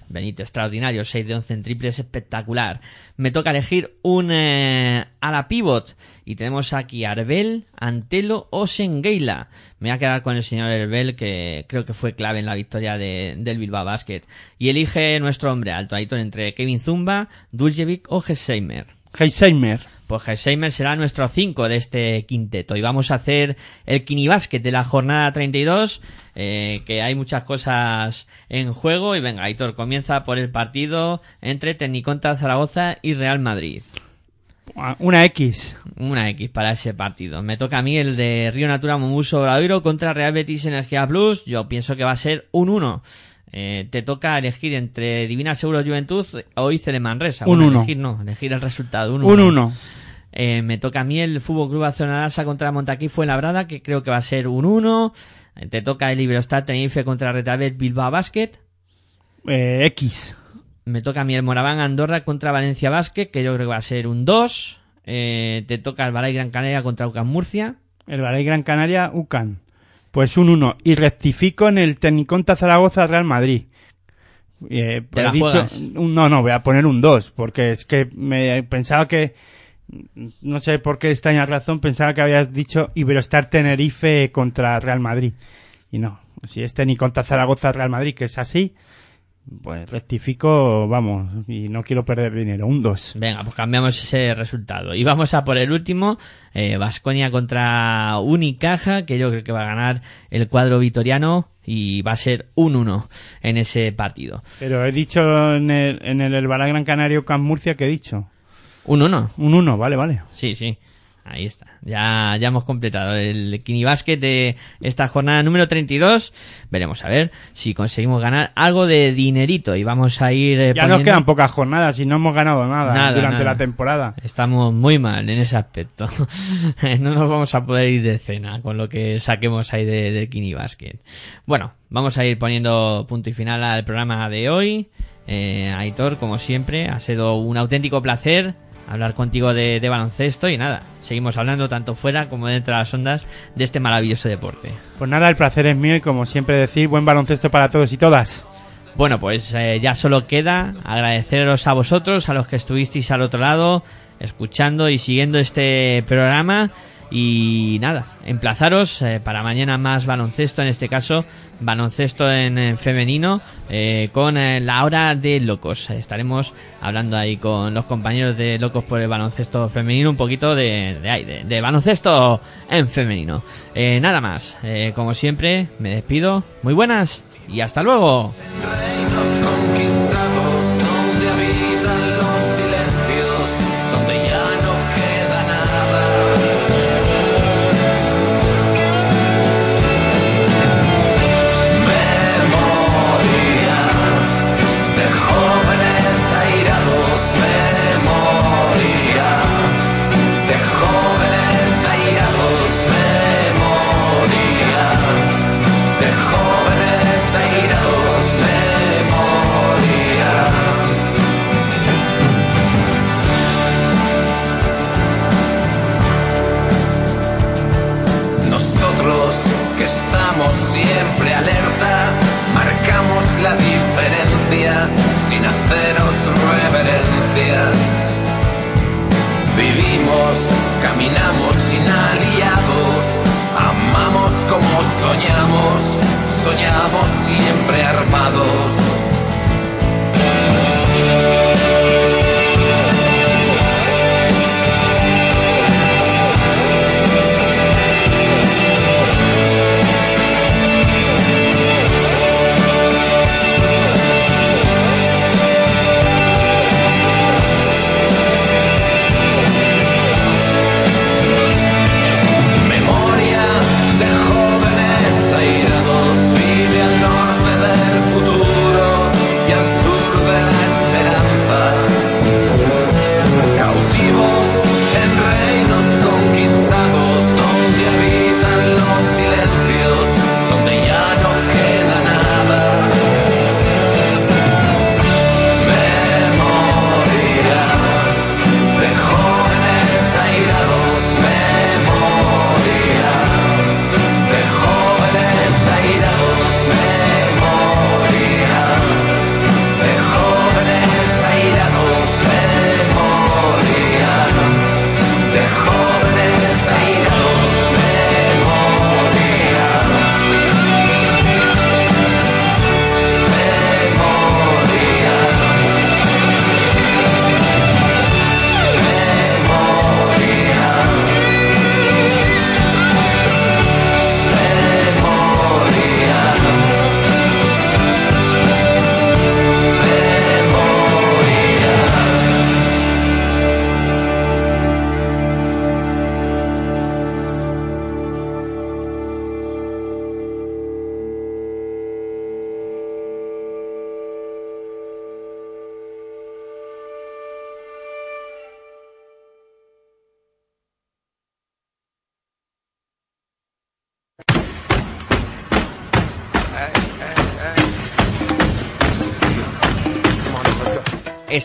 Benito, extraordinario, 6 de 11 en triples, espectacular. Me toca elegir un ala pivot, y tenemos aquí a Herbel, Antelo o Sengueila. Me voy a quedar con el señor Herbel, que creo que fue clave en la victoria del Bilbao Basket. Y elige nuestro hombre alto, Aitor, entre Kevin Zumba, Duljevic o Heisheimer. Pues Heisheimer será nuestro 5 de este quinteto. Y vamos a hacer el Kinibásquet de la jornada 32, que hay muchas cosas en juego. Y venga, Aitor, comienza por el partido entre Tecnyconta Zaragoza y Real Madrid. Una X para ese partido. Me toca a mí el de Río Natura Monbus Obradoiro contra Real Betis Energía Plus. Yo pienso que va a ser un 1. Te toca elegir entre Divina Seguros Joventut o ICL Manresa. Elegir el resultado. 1-1. Me toca a mí el Fútbol Club Barcelona Lassa contra Montakit Fuenlabrada, que creo que va a ser un 1. Te toca el Iberostar Tenerife contra Retabet Bilbao Basket. X. Me toca a mí el Moraván Andorra contra Valencia Basket, que yo creo que va a ser un 2. Te toca el Herbalife Gran Canaria contra UCAM Murcia. Herbalife Gran Canaria, UCAM. Pues un 1. Y rectifico en el Tecnyconta Zaragoza Real Madrid. Pues dicho, no, voy a poner un 2, porque es que me pensaba que, no sé por qué extraña razón, pensaba que habías dicho Iberostar Tenerife contra Real Madrid. Y no, si es Tecnyconta Zaragoza Real Madrid, que es así, pues rectifico, vamos, y no quiero perder dinero, un 2. Venga, pues cambiamos ese resultado. Y vamos a por el último, Basconia contra Unicaja, que yo creo que va a ganar el cuadro vitoriano, y va a ser un 1 en ese partido. Pero he dicho en el Herbalife Gran Canaria UCAM Murcia, ¿qué he dicho? Un 1. Un 1, vale. Sí. Ahí está, ya hemos completado el Kinibásquet de esta jornada número 32. Veremos a ver si conseguimos ganar algo de dinerito, y vamos a ir nos quedan pocas jornadas y no hemos ganado nada durante la temporada. Estamos muy mal en ese aspecto. No nos vamos a poder ir de cena con lo que saquemos ahí del Kinibásquet. Bueno, vamos a ir poniendo punto y final al programa de hoy. Aitor, como siempre, ha sido un auténtico placer hablar contigo de baloncesto, y nada, seguimos hablando tanto fuera como dentro de las ondas de este maravilloso deporte. Pues nada, el placer es mío, y como siempre decir, buen baloncesto para todos y todas. Bueno, pues ya solo queda agradeceros a vosotros, a los que estuvisteis al otro lado, escuchando y siguiendo este programa. Y nada, emplazaros para mañana más baloncesto, en este caso baloncesto en femenino, con la hora de locos. Estaremos hablando ahí con los compañeros de Locos por el Baloncesto Femenino un poquito de baloncesto en femenino. Nada más, como siempre me despido, muy buenas y hasta luego. Soñamos siempre armados.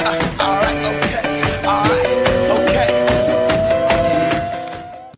Okay.